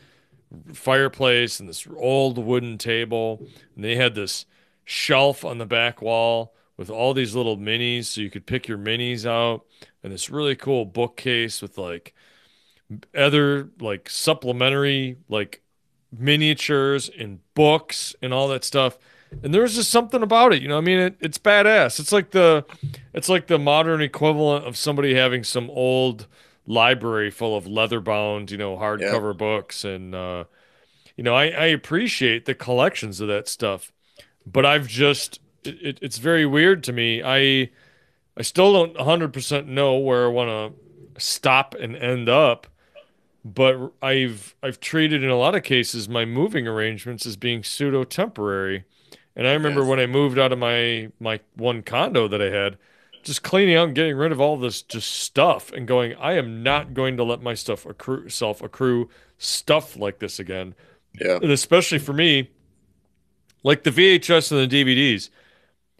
fireplace and this old wooden table. And they had this shelf on the back wall with all these little minis. So you could pick your minis out and this really cool bookcase with like other like supplementary, like miniatures and books and all that stuff. And there was just something about it, you know. I mean, it, it's badass. It's like the, it's like the modern equivalent of somebody having some old library full of leather-bound, you know, hardcover yeah. books, and uh, you know, I, I appreciate the collections of that stuff. but I've just, it, it, it's very weird to me. I, I still don't one hundred percent know where I want to stop and end up, but I've, I've treated in a lot of cases my moving arrangements as being pseudo temporary. And I remember yes. when I moved out of my, my one condo that I had, just cleaning out and getting rid of all this just stuff and going, I am not going to let my stuff accrue, self accrue stuff like this again. Yeah. And especially for me, like the V H S and the D V Ds,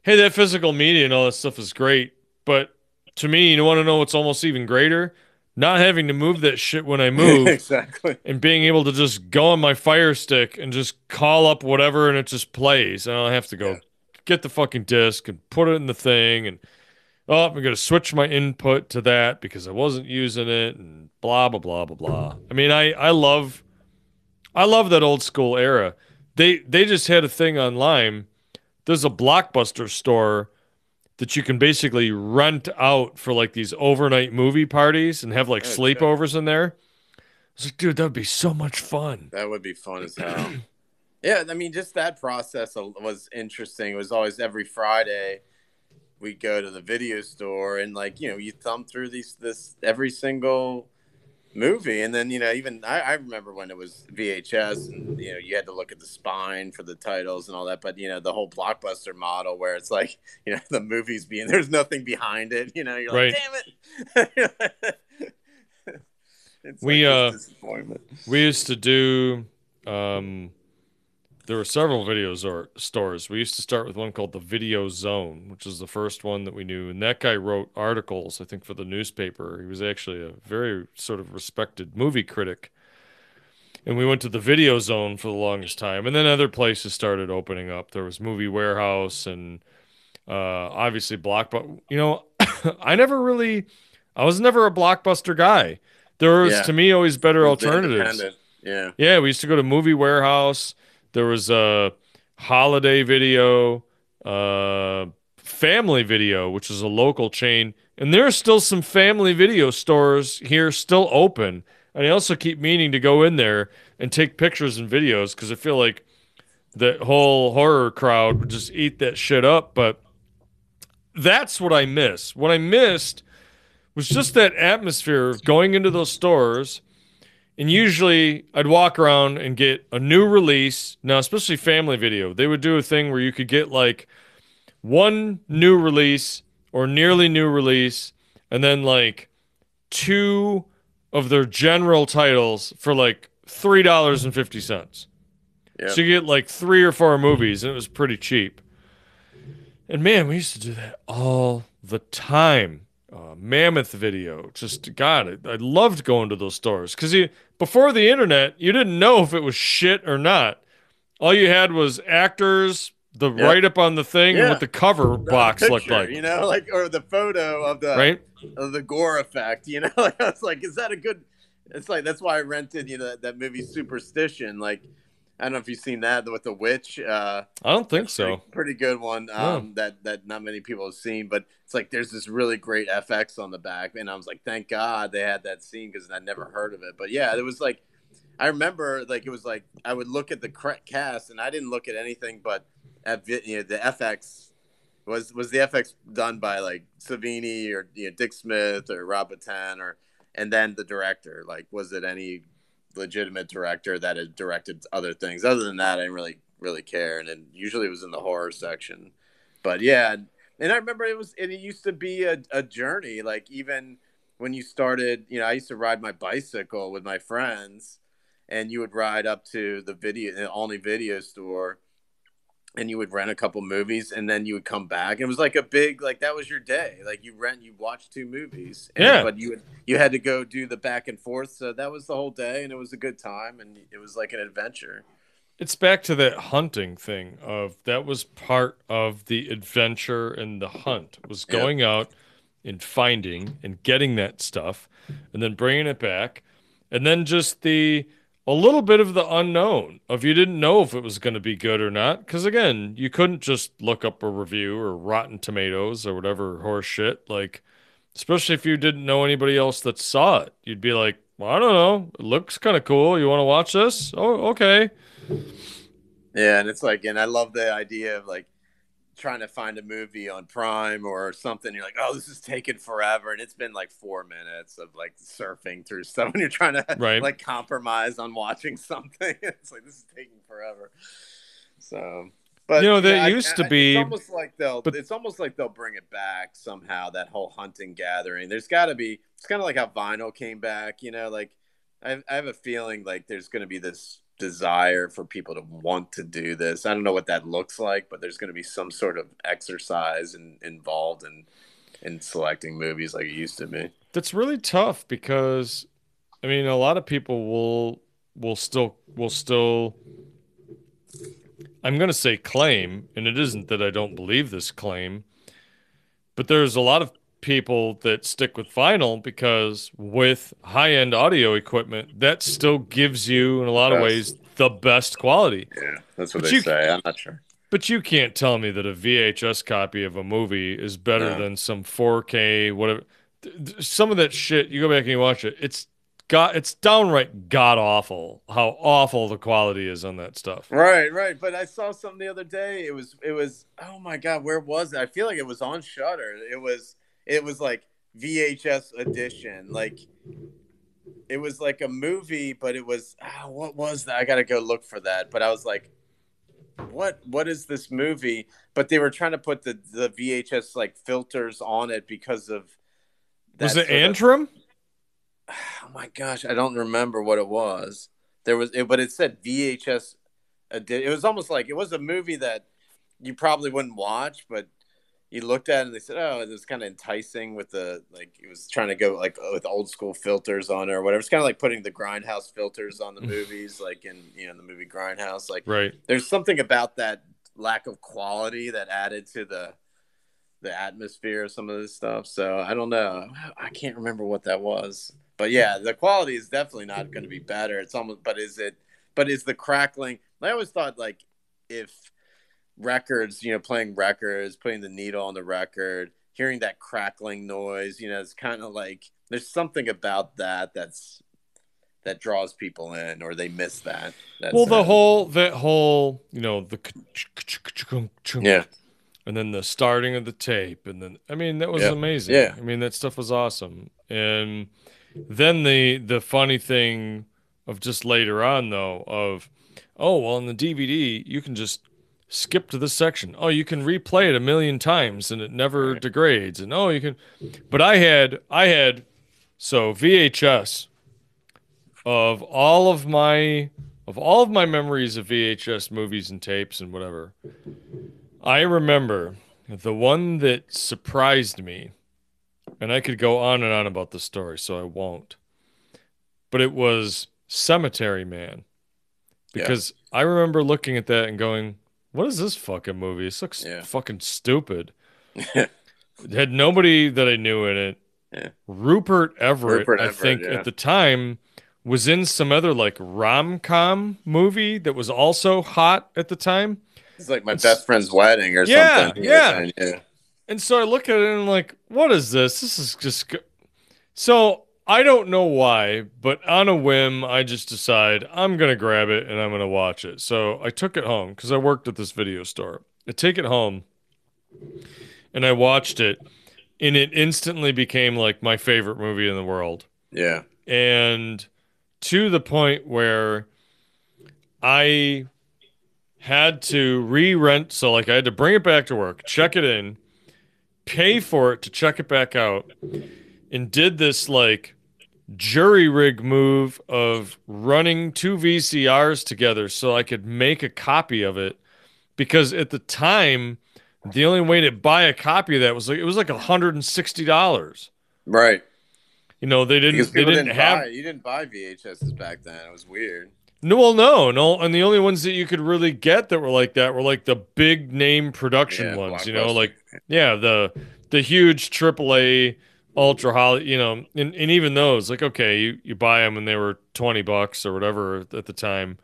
hey, that physical media and all that stuff is great. But to me, you want to know what's almost even greater? Not having to move that shit when I move. Exactly. And being able to just go on my Fire Stick and just call up whatever and it just plays. And I don't have to go yeah. get the fucking disc and put it in the thing and, oh, I'm going to switch my input to that because I wasn't using it and blah, blah, blah, blah, blah. I mean, I, I love I love that old school era. They they just had a thing online. There's a Blockbuster store that you can basically rent out for like these overnight movie parties and have like That's sleepovers good. in there. I was like, dude, that would be so much fun. That would be fun as hell. Yeah, I mean, just that process was interesting. It was always every Friday we go to the video store and like, you know, you thumb through these, this every single movie. And then, you know, even I, I remember when it was V H S and, you know, you had to look at the spine for the titles and all that, but you know, the whole Blockbuster model where it's like, you know, the movies being, there's nothing behind it, you know, you're like, right. damn it. It's we, like uh, disappointment. We used to do, um, there were several video stores. We used to start with one called the Video Zone, which is the first one that we knew. And that guy wrote articles, I think, for the newspaper. He was actually a very sort of respected movie critic. And we went to the Video Zone for the longest time. And then other places started opening up. There was Movie Warehouse and uh, obviously Blockbuster. You know, I never really, I was never a Blockbuster guy. There was, yeah. to me, always better alternatives. Yeah. Yeah, we used to go to Movie Warehouse. There was a Holiday Video, uh, Family Video, which is a local chain. And there are still some Family Video stores here still open. And I also keep meaning to go in there and take pictures and videos because I feel like the whole horror crowd would just eat that shit up. But that's what I miss. What I missed was just that atmosphere of going into those stores. And usually I'd walk around and get a new release. Now, especially Family Video, they would do a thing where you could get like one new release or nearly new release and then like two of their general titles for like three dollars and fifty cents. Yeah. So you get like three or four movies and it was pretty cheap. And man, we used to do that all the time. Uh, Mammoth Video, just God, I, I loved going to those stores because you before the internet, you didn't know if it was shit or not. All you had was actors, the yeah. write up on the thing, yeah. and what the cover box the picture, looked like, you know, like or the photo of the right of the gore effect, you know. I was like, is that a good? It's like that's why I rented, you know, that, that movie Superstition. Like, I don't know if you've seen that with the witch. Uh, I don't think so. Pretty, pretty good one um, yeah. that that not many people have seen, but it's like there's this really great F X on the back, and I was like, thank God they had that scene because I'd never heard of it. But yeah, it was like I remember like it was like I would look at the cast, and I didn't look at anything but at you know, the F X was was the F X done by like Savini or you know, Dick Smith or Rob Bottin or and then the director. Like, was it any legitimate director that had directed other things? Other than that, I didn't really really care, and then usually it was in the horror section. But yeah, and I remember it was and it used to be a, a journey. Like, even when you started, you know, I used to ride my bicycle with my friends, and you would ride up to the video the only video store, and you would rent a couple movies, and then you would come back, and it was like a big, like, that was your day. Like, you rent, you watch two movies, and, yeah but you would you had to go do the back and forth, so that was the whole day, and it was a good time, and it was like an adventure. It's back to that hunting thing of that was part of the adventure, and the hunt was going yeah. out and finding and getting that stuff and then bringing it back, and then just the a little bit of the unknown of you didn't know if it was going to be good or not. Because again, you couldn't just look up a review or Rotten Tomatoes or whatever horse shit. Like, especially if you didn't know anybody else that saw it, you'd be like, well, I don't know. It looks kind of cool. You want to watch this? Oh, okay. Yeah, and it's like, and I love the idea of like trying to find a movie on Prime or something. You're like, oh, this is taking forever, and it's been like four minutes of like surfing through stuff when you're trying to right. like compromise on watching something. It's like, this is taking forever. So, but you know, there yeah, used I, to I, be. It's almost like they'll. But, it's almost like they'll bring it back somehow. That whole hunting gathering. There's got to be. It's kind of like how vinyl came back. You know, like I, I have a feeling like there's going to be this desire for people to want to do this. I don't know what that looks like, but there's going to be some sort of exercise in, involved in in selecting movies like it used to be. That's really tough because, I mean, a lot of people will will still will still. I'm going to say claim, and it isn't that I don't believe this claim, but there's a lot of people that stick with vinyl because with high-end audio equipment, that still gives you, in a lot of ways, the best quality. Yeah, that's what but they you, say. I'm not sure. But you can't tell me that a V H S copy of a movie is better no. than some four K, whatever. Some of that shit, you go back and you watch it, it's God, it's downright god-awful how awful the quality is on that stuff. Right, right. But I saw something the other day. It was, it was. oh, my God, where was it? I feel like it was on Shudder. It was, it was like V H S edition. Like, it was like a movie, but it was, oh, what was that? I got to go look for that. But I was like, what, what is this movie? But they were trying to put the, the V H S, like, filters on it because of that. Was it Antrim? Of, oh my gosh, I don't remember what it was. There was, it, but it said V H S. It was almost like it was a movie that you probably wouldn't watch, but you looked at it and they said, "Oh, it was kind of enticing with the like." It was trying to go like with old school filters on it or whatever. It's kind of like putting the Grindhouse filters on the movies, like in you know the movie Grindhouse. Like, right. There's something about that lack of quality that added to the the atmosphere of some of this stuff. So I don't know. I can't remember what that was. But yeah, the quality is definitely not going to be better. It's almost, but is it, but is the crackling, I always thought like if records, you know, playing records, putting the needle on the record, hearing that crackling noise, you know, it's kind of like, there's something about that that's, that draws people in or they miss that. That's well, the it. whole, that whole, you know, the, yeah. And then the starting of the tape. And then, I mean, that was yeah. amazing. Yeah. I mean, that stuff was awesome. And then the the funny thing of just later on, though, of, oh, well, on the D V D, you can just skip to this section. Oh, you can replay it a million times, and it never right. degrades. And, oh, you can... But I had, I had, so V H S, of all of my, of all of my memories of V H S movies and tapes and whatever, I remember the one that surprised me. And I could go on and on about the story, so I won't. But it was Cemetery Man. Because yeah. I remember looking at that and going, what is this fucking movie? This looks yeah. fucking stupid. It had nobody that I knew in it. Yeah. Rupert Everett, Rupert Everett I think, yeah. at the time, was in some other like rom-com movie that was also hot at the time. It's like My it's... Best Friend's Wedding or yeah, something. Yeah, yeah. And so I look at it and I'm like, what is this? This is just... Go-. So I don't know why, but on a whim, I just decide I'm going to grab it and I'm going to watch it. So I took it home because I worked at this video store. I take it home and I watched it and it instantly became like my favorite movie in the world. Yeah. And to the point where I had to re-rent. So like I had to bring it back to work, check it in, pay for it to check it back out, and did this like jury rig move of running two V C Rs together so I could make a copy of it, because at the time the only way to buy a copy of that was like it was like one hundred sixty dollars. Right. You know, they didn't they didn't, didn't have buy, you didn't buy V H S's back then. It was weird. No, well, no, no, and the only ones that you could really get that were like that were like the big name production yeah, ones, you know, like yeah, the the huge triple A ultra Holly, you know, and, and even those, like okay, you, you buy them and they were twenty bucks or whatever at the time,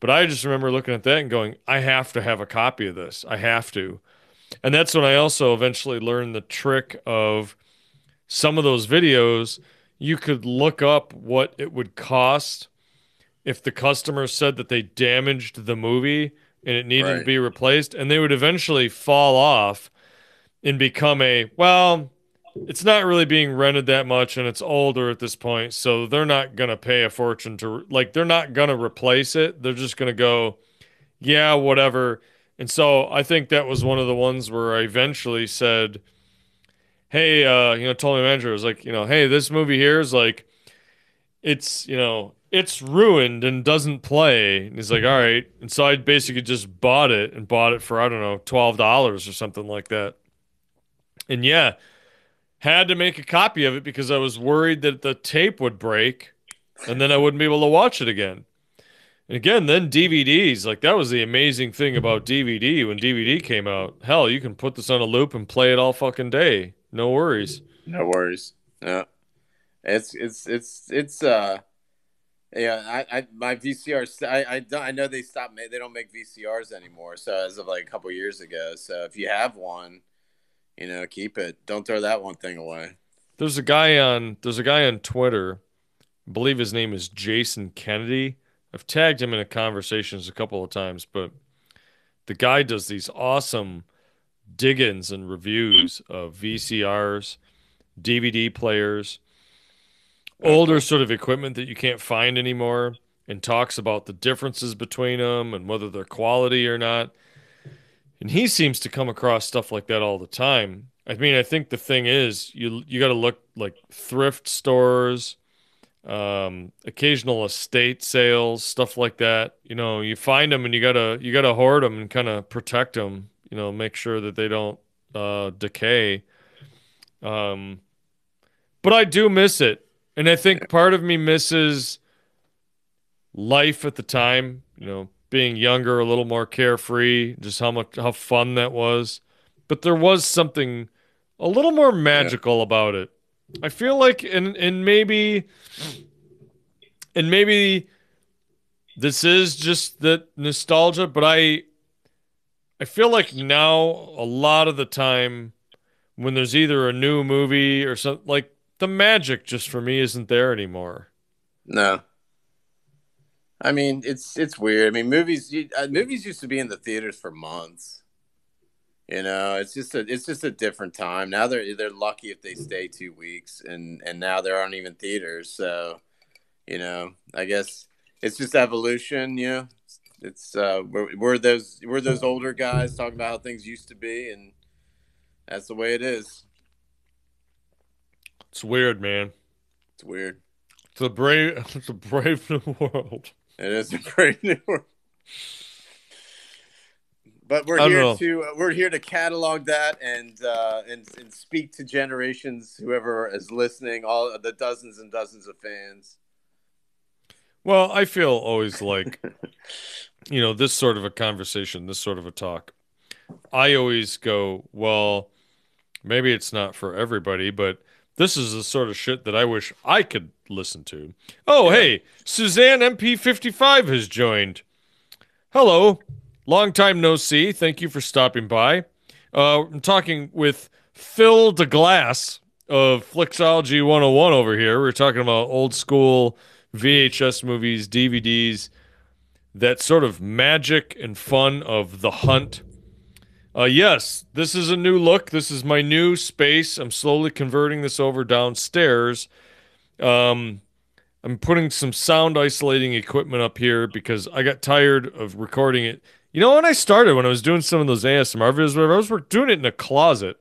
but I just remember looking at that and going, I have to have a copy of this, I have to, and that's when I also eventually learned the trick of some of those videos, you could look up what it would cost. If the customer said that they damaged the movie, and it needed right. to be replaced, and they would eventually fall off and become a, well, it's not really being rented that much and it's older at this point, so they're not going to pay a fortune to, like, they're not going to replace it. They're just going to go, yeah, whatever. And so I think that was one of the ones where I eventually said, hey, uh, you know, told my manager, I was like, you know, hey, this movie here is like, it's, you know, it's ruined and doesn't play. And he's like, all right. And so I basically just bought it and bought it for, I don't know, twelve dollars or something like that. And yeah, had to make a copy of it because I was worried that the tape would break and then I wouldn't be able to watch it again. And again, then D V Ds, like that was the amazing thing about D V D when D V D came out. Hell, you can put this on a loop and play it all fucking day. No worries. No worries. Yeah. It's, it's, it's, it's, uh, yeah, I, I, my V C Rs, I, I, don't, I know they stopped, ma- they don't make V C Rs anymore. So as of like a couple years ago. So if you have one, you know, keep it. Don't throw that one thing away. There's a guy on, there's a guy on Twitter. I believe his name is Jason Kennedy. I've tagged him in a conversations a couple of times, but the guy does these awesome dig-ins and reviews of V C Rs, D V D players, older sort of equipment that you can't find anymore, and talks about the differences between them and whether they're quality or not. And he seems to come across stuff like that all the time. I mean, I think the thing is, you you got to look like thrift stores, um, occasional estate sales, stuff like that. You know, you find them and you gotta you gotta hoard them and kind of protect them. You know, make sure that they don't uh, decay. Um, but I do miss it, and I think part of me misses life at the time. You know, being younger, a little more carefree, just how much, how fun that was. But there was something a little more magical yeah. about it. I feel like, and, and maybe, and maybe this is just the nostalgia, but I, I feel like now a lot of the time when there's either a new movie or something, like the magic just for me isn't there anymore. No. I mean, it's it's weird. I mean, movies you, uh, movies used to be in the theaters for months. You know, it's just a it's just a different time now. They're they're lucky if they stay two weeks, and, and now there aren't even theaters. So, you know, I guess it's just evolution. You know, it's uh, we're, we're those we're those older guys talking about how things used to be, and that's the way it is. It's weird, man. It's weird. It's a brave it's a brave new world. It is a brave new world, but we're here know. to uh, we're here to catalog that and uh, and and speak to generations, whoever is listening, all the dozens and dozens of fans. Well, I feel always like, you know, this sort of a conversation, this sort of a talk. I always go, well, maybe it's not for everybody, but this is the sort of shit that I wish I could listen to. Oh, yeah. Hey, Suzanne M P fifty-five has joined. Hello. Long time no see. Thank you for stopping by. Uh, I'm talking with Phil DeGlass of Flixology one oh one over here. We're talking about old school V H S movies, D V Ds, that sort of magic and fun of the hunt. Uh, yes, this is a new look. This is my new space. I'm slowly converting this over downstairs. Um, I'm putting some sound isolating equipment up here because I got tired of recording it. You know, when I started, when I was doing some of those A S M R videos, whatever, I was doing it in a closet.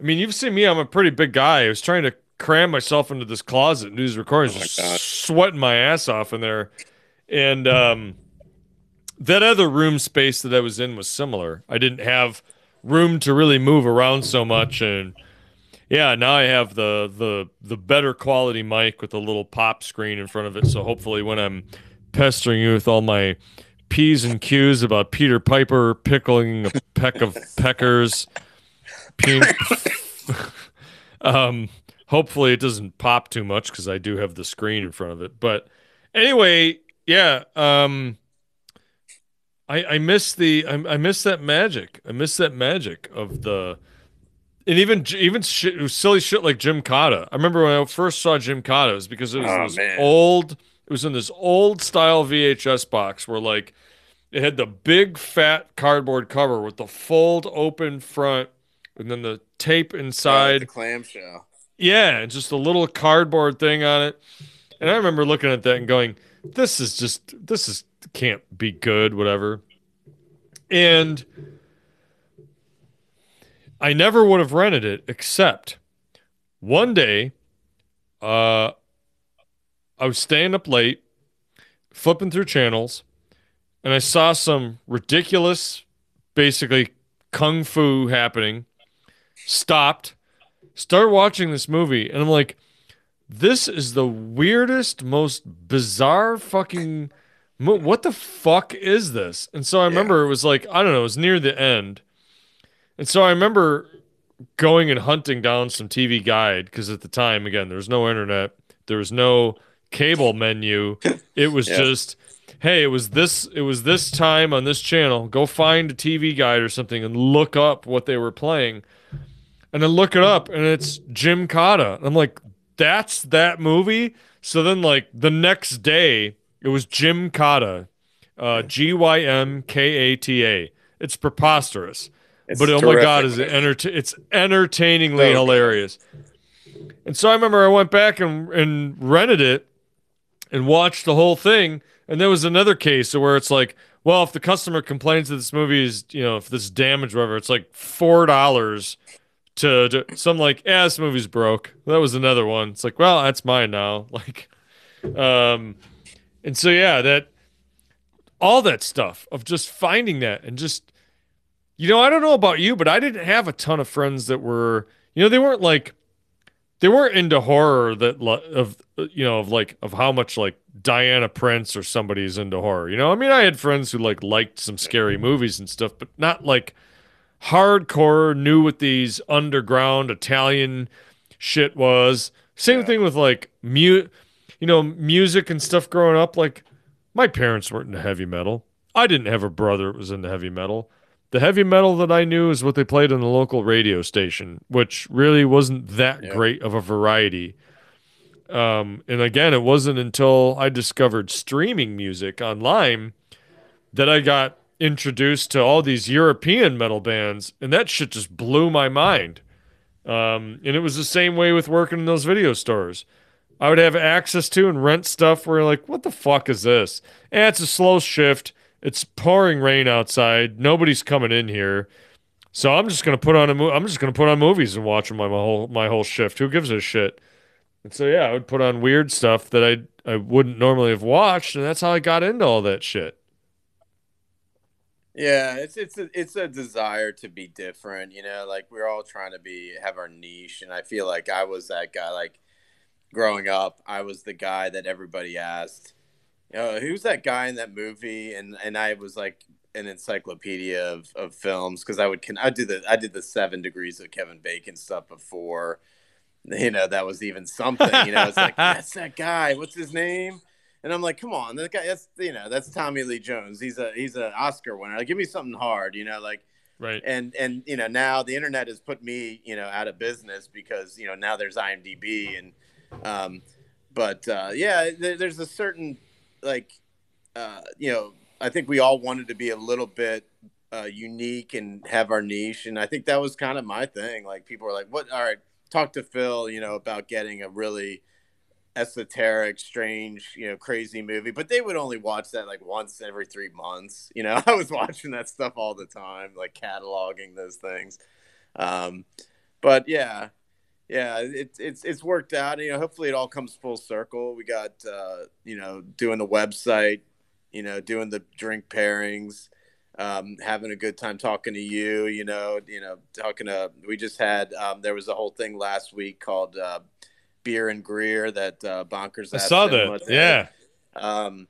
I mean, you've seen me. I'm a pretty big guy. I was trying to cram myself into this closet and do these recordings. Oh my God. Sweating my ass off in there. And, um... that other room space that I was in was similar. I didn't have room to really move around so much, and yeah, now I have the the the better quality mic with a little pop screen in front of it. So hopefully, when I'm pestering you with all my P's and Q's about Peter Piper pickling a peck of peckers, pe- um, hopefully it doesn't pop too much because I do have the screen in front of it. But anyway, yeah. Um, I, I miss the I, I miss that magic. I miss that magic of the, and even even shit, silly shit like Gymkhana. I remember when I first saw Gymkhana, it was because it was oh, this man. old. It was in this old style V H S box where like It had the big fat cardboard cover with the fold open front and then the tape inside. Oh, like the clamshell. Yeah, and just a little cardboard thing on it. And I remember looking at that and going, this is just, this is can't be good, whatever. And I never would have rented it, except one day uh, I was staying up late, flipping through channels, and I saw some ridiculous, basically, kung fu happening. Stopped, started watching this movie, and I'm like, this is the weirdest, most bizarre fucking mo- what the fuck is this? And so I remember yeah. it was like, I don't know, it was near the end. And so I remember going and hunting down some T V guide, because at the time, again, there was no internet. There was no cable menu. It was yeah. just, hey, it was this it was this time on this channel. Go find a T V guide or something and look up what they were playing. And I look it up, and it's Jim Cotta. And I'm like, that's that movie? So then, like, the next day, it was Jim Cotta. Uh, G Y M K A T A. It's preposterous. It's but, oh, terrific. My God, is it enter- it's entertainingly oh. hilarious. And so I remember I went back and, and rented it and watched the whole thing. And there was another case where it's like, well, if the customer complains that this movie is, you know, if this damage, whatever, it's like four dollars to, to some like, yeah, this movie's broke. That was another one. It's like, well, that's mine now. Like, um, and so, yeah, that, all that stuff of just finding that and just, you know, I don't know about you, but I didn't have a ton of friends that were, you know, they weren't like, they weren't into horror that of, you know, of like, of how much like Diana Prince or somebody's into horror. You know, I mean, I had friends who like liked some scary movies and stuff, but not like hardcore, knew what these underground Italian shit was. Same yeah. thing with like mu- you know, music and stuff growing up. Like my parents weren't into heavy metal. I didn't have a brother that was into heavy metal. The heavy metal that I knew is what they played on the local radio station, which really wasn't that yeah. great of a variety. Um, and again, it wasn't until I discovered streaming music online that I got introduced to all these European metal bands, and that shit just blew my mind. Um, and it was the same way with working in those video stores. I would have access to and rent stuff where you're like, what the fuck is this? Eh, it's a slow shift. It's pouring rain outside. Nobody's coming in here, so I'm just gonna put on a mo- I'm just gonna put on movies and watch them my, my whole my whole shift. Who gives a shit? And so yeah, I would put on weird stuff that I I wouldn't normally have watched, and that's how I got into all that shit. Yeah, it's it's a, it's a desire to be different, you know. Like we're all trying to be have our niche, and I feel like I was that guy. Like growing up, I was the guy that everybody asked. You know, who's that guy in that movie? And and I was like an encyclopedia of, of films because I would can I do the I did the seven degrees of Kevin Bacon stuff before, you know, that was even something. You know, it's like that's that guy. What's his name? And I'm like, come on, that guy. That's you know, that's Tommy Lee Jones. He's a he's an Oscar winner. Like, give me something hard. You know, like right. And and you know, now the internet has put me you know out of business because you know now there's I M D B and um, but uh, yeah, there, there's a certain like, uh, you know, I think we all wanted to be a little bit uh, unique and have our niche. And I think that was kind of my thing. Like people were like, what? All right. Talk to Phil, you know, about getting a really esoteric, strange, you know, crazy movie. But they would only watch that like once every three months. You know, I was watching that stuff all the time, like cataloging those things. Um, but yeah, Yeah, it's it's it's worked out. You know, hopefully it all comes full circle. We got uh, you know doing the website, you know, doing the drink pairings, um, having a good time talking to you. You know, you know, talking to. We just had um, there was a whole thing last week called uh, Beer and Greer that uh, Bonkers. I saw that. Yeah, um,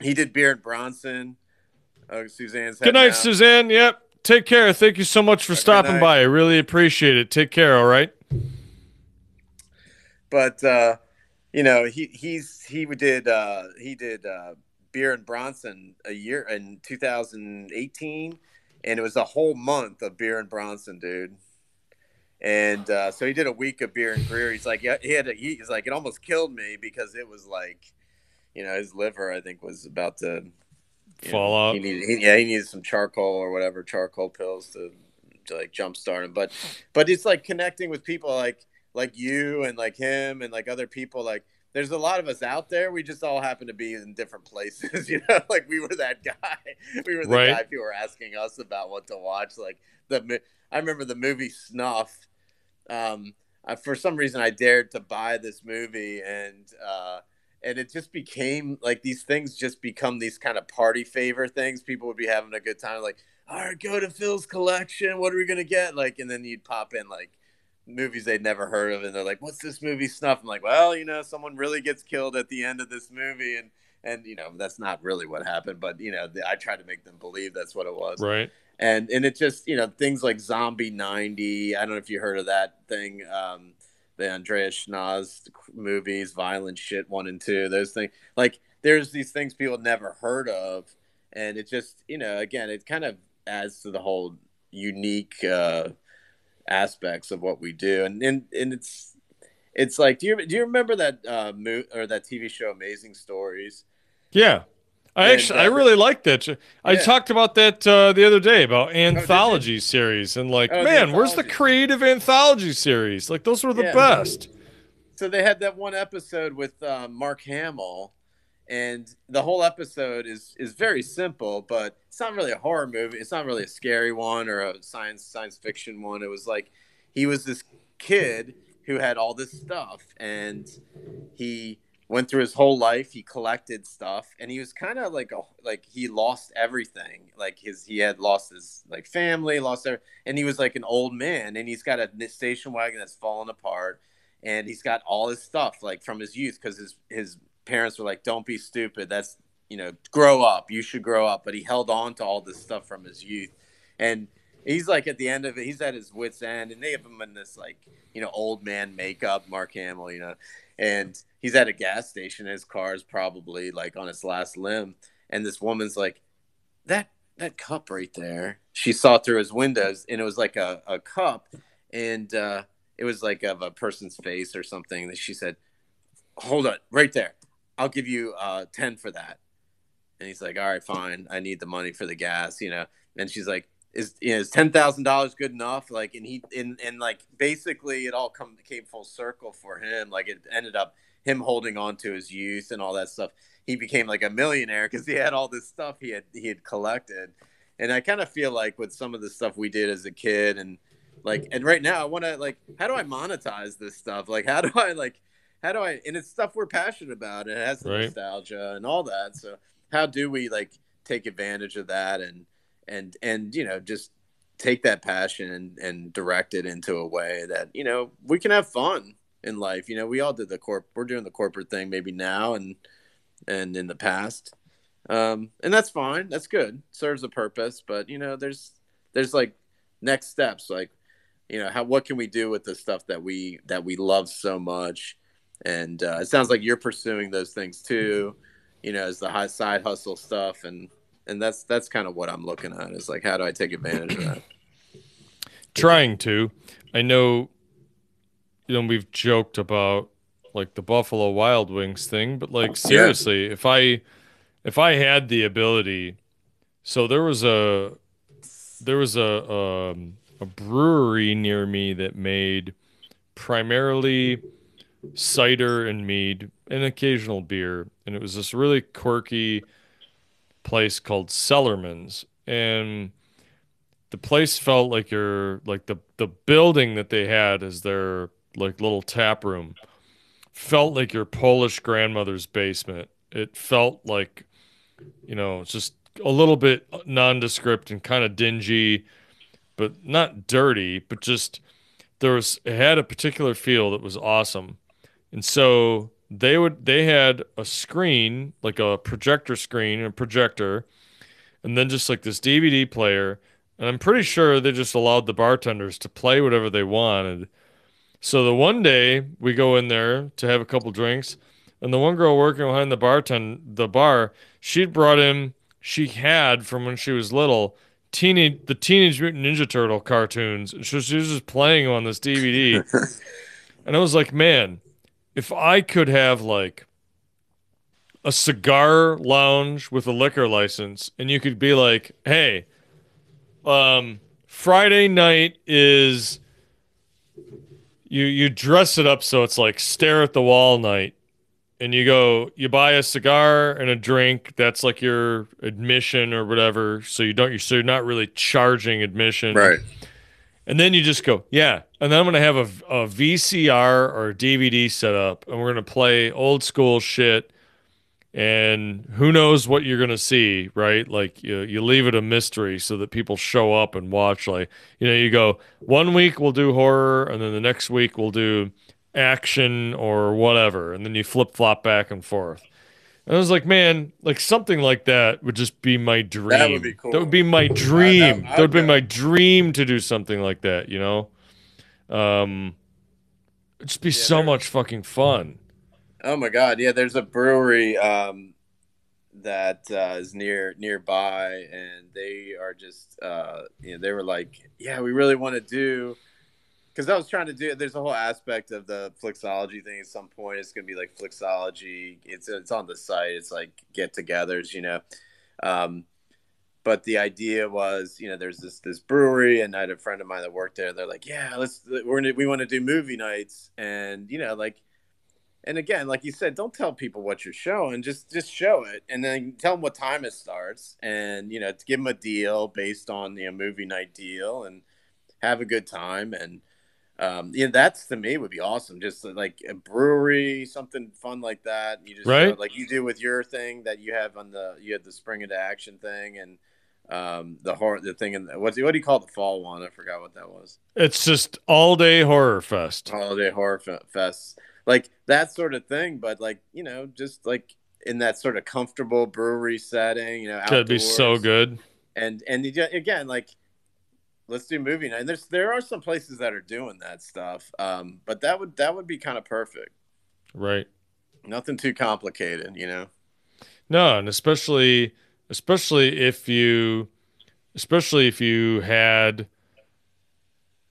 he did Beer and Bronson. Uh, Suzanne's. Good night, out. Suzanne. Yep. Take care. Thank you so much for uh, stopping by. I really appreciate it. Take care. All right. But uh, you know he he's he did uh, he did uh, Beer and Bronson a year in two thousand eighteen, and it was a whole month of Beer and Bronson, dude. And uh, so he did a week of Beer and Greer. He's like, yeah, he had to, he, he's like, it almost killed me because it was like, you know, his liver I think was about to Fallout. He needed, he, yeah, he needed some charcoal or whatever, charcoal pills to, to like jumpstart him. But, but it's like connecting with people like like you and like him and like other people. Like, there's a lot of us out there. We just all happen to be in different places, you know. Like, we were that guy. We were the right. guy who were asking us about what to watch. Like the, I remember the movie Snuff. Um, I, for some reason, I dared to buy this movie, and uh, and it just became like these things just become these kind of party favor things. People would be having a good time, like, all right, go to Phil's collection. What are we gonna get? Like, and then you'd pop in like movies they'd never heard of, and they're like, "What's this movie Snuff?" I'm like, "Well, you know, someone really gets killed at the end of this movie," and and you know that's not really what happened, but you know the, I tried to make them believe that's what it was, right? And and it just, you know, things like Zombie ninety. I don't know if you heard of that thing, um, the Andrea Schnoz movies, Violent Shit one and two. Those things, like, there's these things people never heard of, and it just, you know, again, it kind of adds to the whole unique uh, aspects of what we do. And and and it's it's like, do you do you remember that uh, mo- or that T V show Amazing Stories? Yeah. I and, actually, uh, I really like that. I yeah. talked about that uh, the other day about anthology oh, series and like, oh, man, the where's the creative anthology series? Like, those were the yeah. best. So they had that one episode with uh, Mark Hamill, and the whole episode is is very simple, but it's not really a horror movie. It's not really a scary one or a science science fiction one. It was like, he was this kid who had all this stuff, and he went through his whole life, he collected stuff, and he was kind of like a, like he lost everything. Like his, he had lost his like family, lost everything, and he was like an old man, and he's got a station wagon that's fallen apart, and he's got all his stuff like from his youth, because his his parents were like, "Don't be stupid. That's, you know, grow up. You should grow up." But he held on to all this stuff from his youth, and he's like at the end of it, he's at his wit's end, and they have him in this like, you know, old man makeup, Mark Hamill, you know. And he's at a gas station. His car's probably like on its last limb. And this woman's like, that that cup right there. She saw through his windows, and it was like a, a cup. And uh, it was like of a person's face or something. And she said, "Hold on, right there. I'll give you uh, ten for that." And he's like, "All right, fine. I need the money for the gas, you know." And she's like, is you know, is ten thousand dollars good enough? Like, and he, and, and like, basically it all come came full circle for him. Like, it ended up him holding on to his youth and all that stuff. He became like a millionaire because he had all this stuff he had, he had collected. And I kind of feel like with some of the stuff we did as a kid, and like, and right now I want to like, how do I monetize this stuff? Like, how do I like, how do I, and it's stuff we're passionate about, and it has the right nostalgia and all that. So how do we like take advantage of that? And, And, and, you know, just take that passion and, and direct it into a way that, you know, we can have fun in life. You know, we all did the corp, we're doing the corporate thing maybe now and, and in the past. Um, and that's fine. That's good. Serves a purpose. But, you know, there's, there's like next steps, like, you know, how, what can we do with the stuff that we, that we love so much? And uh, it sounds like you're pursuing those things too, you know, as the high side hustle stuff. And, And that's that's kind of what I'm looking at, is like, how do I take advantage of that? Trying to. I know, you know, we've joked about like the Buffalo Wild Wings thing, but like seriously, yeah. if I if I had the ability, so there was a there was a um, a brewery near me that made primarily cider and mead and occasional beer, and it was this really quirky place called Sellerman's, and the place felt like your like the the building that they had as their like little tap room felt like your Polish grandmother's basement. It felt like, you know, just a little bit nondescript and kind of dingy, but not dirty, but just there was, it had a particular feel that was awesome. And so They would. They had a screen, like a projector screen, and a projector, and then just like this D V D player. And I'm pretty sure they just allowed the bartenders to play whatever they wanted. So the one day we go in there to have a couple drinks, and the one girl working behind the bartend, the bar, she'd brought in. She had from when she was little, teenage the Teenage Mutant Ninja Turtle cartoons, and she was just playing on this D V D. And I was like, man, if I could have like a cigar lounge with a liquor license, and you could be like, hey, um, Friday night is you you dress it up so it's like stare at the wall night, and you go, you buy a cigar and a drink. That's like your admission or whatever. So you don't, you're, so you're not really charging admission. Right. And then you just go, yeah. And then I'm going to have a, a V C R or a D V D set up, and we're going to play old school shit. And who knows what you're going to see, right? Like you, you leave it a mystery so that people show up and watch. Like, you know, you go, one week we'll do horror, and then the next week we'll do action or whatever, and then you flip flop back and forth. And I was like, man, like something like that would just be my dream. That would be cool. That would be my dream. That would be my dream to do something like that, you know? Um, it'd just be yeah, so much fucking fun. Oh my God. Yeah, there's a brewery um that uh, is near nearby, and they are just uh you know, they were like, yeah, we really want to do. Because I was trying to do, there's a whole aspect of the Flixology thing at some point. It's going to be like Flixology. It's it's on the site. It's like get-togethers, you know. Um, but the idea was, you know, there's this this brewery, and I had a friend of mine that worked there. They're like, yeah, let's we're gonna, we want to do movie nights, and you know, like, and again, like you said, don't tell people what you're showing. Just just show it, and then tell them what time it starts, and you know, to give them a deal based on the you know, movie night deal, and have a good time, and Um, yeah, that's to me would be awesome. Just like a brewery, something fun like that. You just right? know, like you do with your thing that you have on the you had the spring into action thing and um the horror the thing in the, what's what do you call it, the fall one? I forgot what that was. It's just all day horror fest. All day horror fe- fest, like that sort of thing. But like you know, just like in that sort of comfortable brewery setting, you know, outdoors. That'd be so good. And and again, like. Let's do movie night. And there's there are some places that are doing that stuff, um, but that would that would be kind of perfect, right? Nothing too complicated, you know. No, and especially especially if you especially if you had,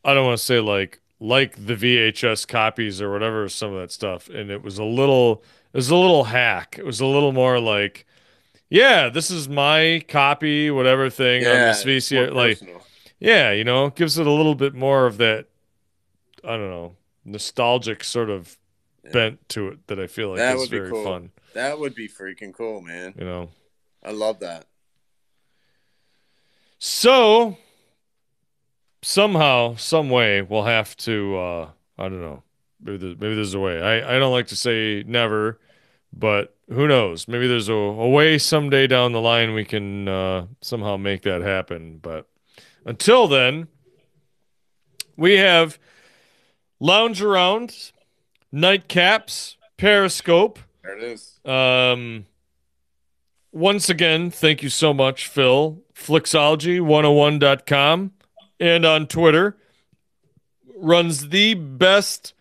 I don't want to say like like the V H S copies or whatever, some of that stuff, and it was a little it was a little hack. It was a little more like, yeah, this is my copy, whatever thing yeah, of this V C R, like. Personal. Yeah, you know, gives it a little bit more of that, I don't know, nostalgic sort of yeah. bent to it that I feel like that is would be very cool. fun. That would be freaking cool, man. You know. I love that. So, somehow, some way, we'll have to, uh, I don't know, maybe there's, maybe there's a way. I, I don't like to say never, but who knows? Maybe there's a, a way someday down the line we can uh, somehow make that happen, but. Until then, we have Lounge Around, Nightcaps, Periscope. There it is. Um, once again, thank you so much, Phil. Flixology one oh one dot com and on Twitter. Runs the best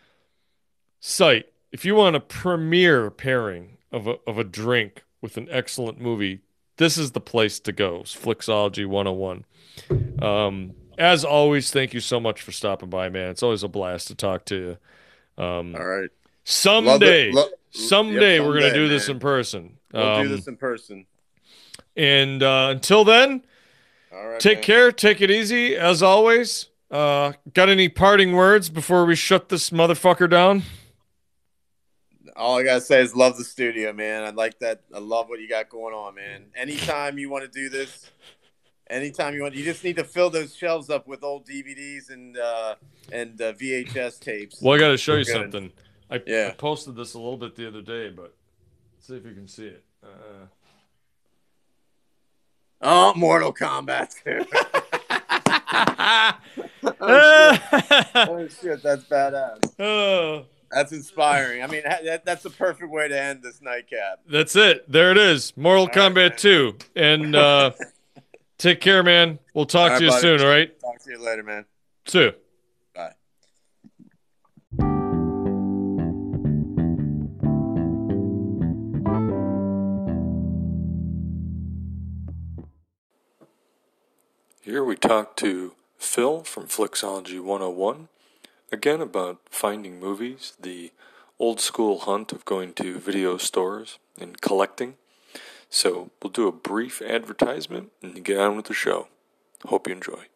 site. If you want a premier pairing of a, of a drink with an excellent movie, this is the place to go. It's Flixology one oh one. Um, as always, thank you so much for stopping by, man. It's always a blast to talk to you. Um, All right. Someday, Lo- someday yep, we're going to do man. this in person. We'll um, do this in person. And uh, until then, All right, take man. care. Take it easy, as always. Uh, got any parting words before we shut this motherfucker down? All I gotta say is love the studio, man. I like that. I love what you got going on, man. Anytime you want to do this, anytime you want, you just need to fill those shelves up with old D V Ds and uh, and uh, V H S tapes. Well, I gotta show We're you good. something. I, yeah. I posted this a little bit the other day, but let's see if you can see it. Uh... Oh, Mortal Kombat! oh, shit. oh shit, that's badass. Oh. That's inspiring. I mean, that, that's the perfect way to end this nightcap. That's it. There it is. Mortal all Kombat right, two. And uh, take care, man. We'll talk all to right, you buddy. soon, all right? Talk to you later, man. Soon. Bye. Here we talk to Phil from Flixology one oh one. Again, about finding movies, the old school hunt of going to video stores and collecting. So we'll do a brief advertisement and get on with the show. Hope you enjoy.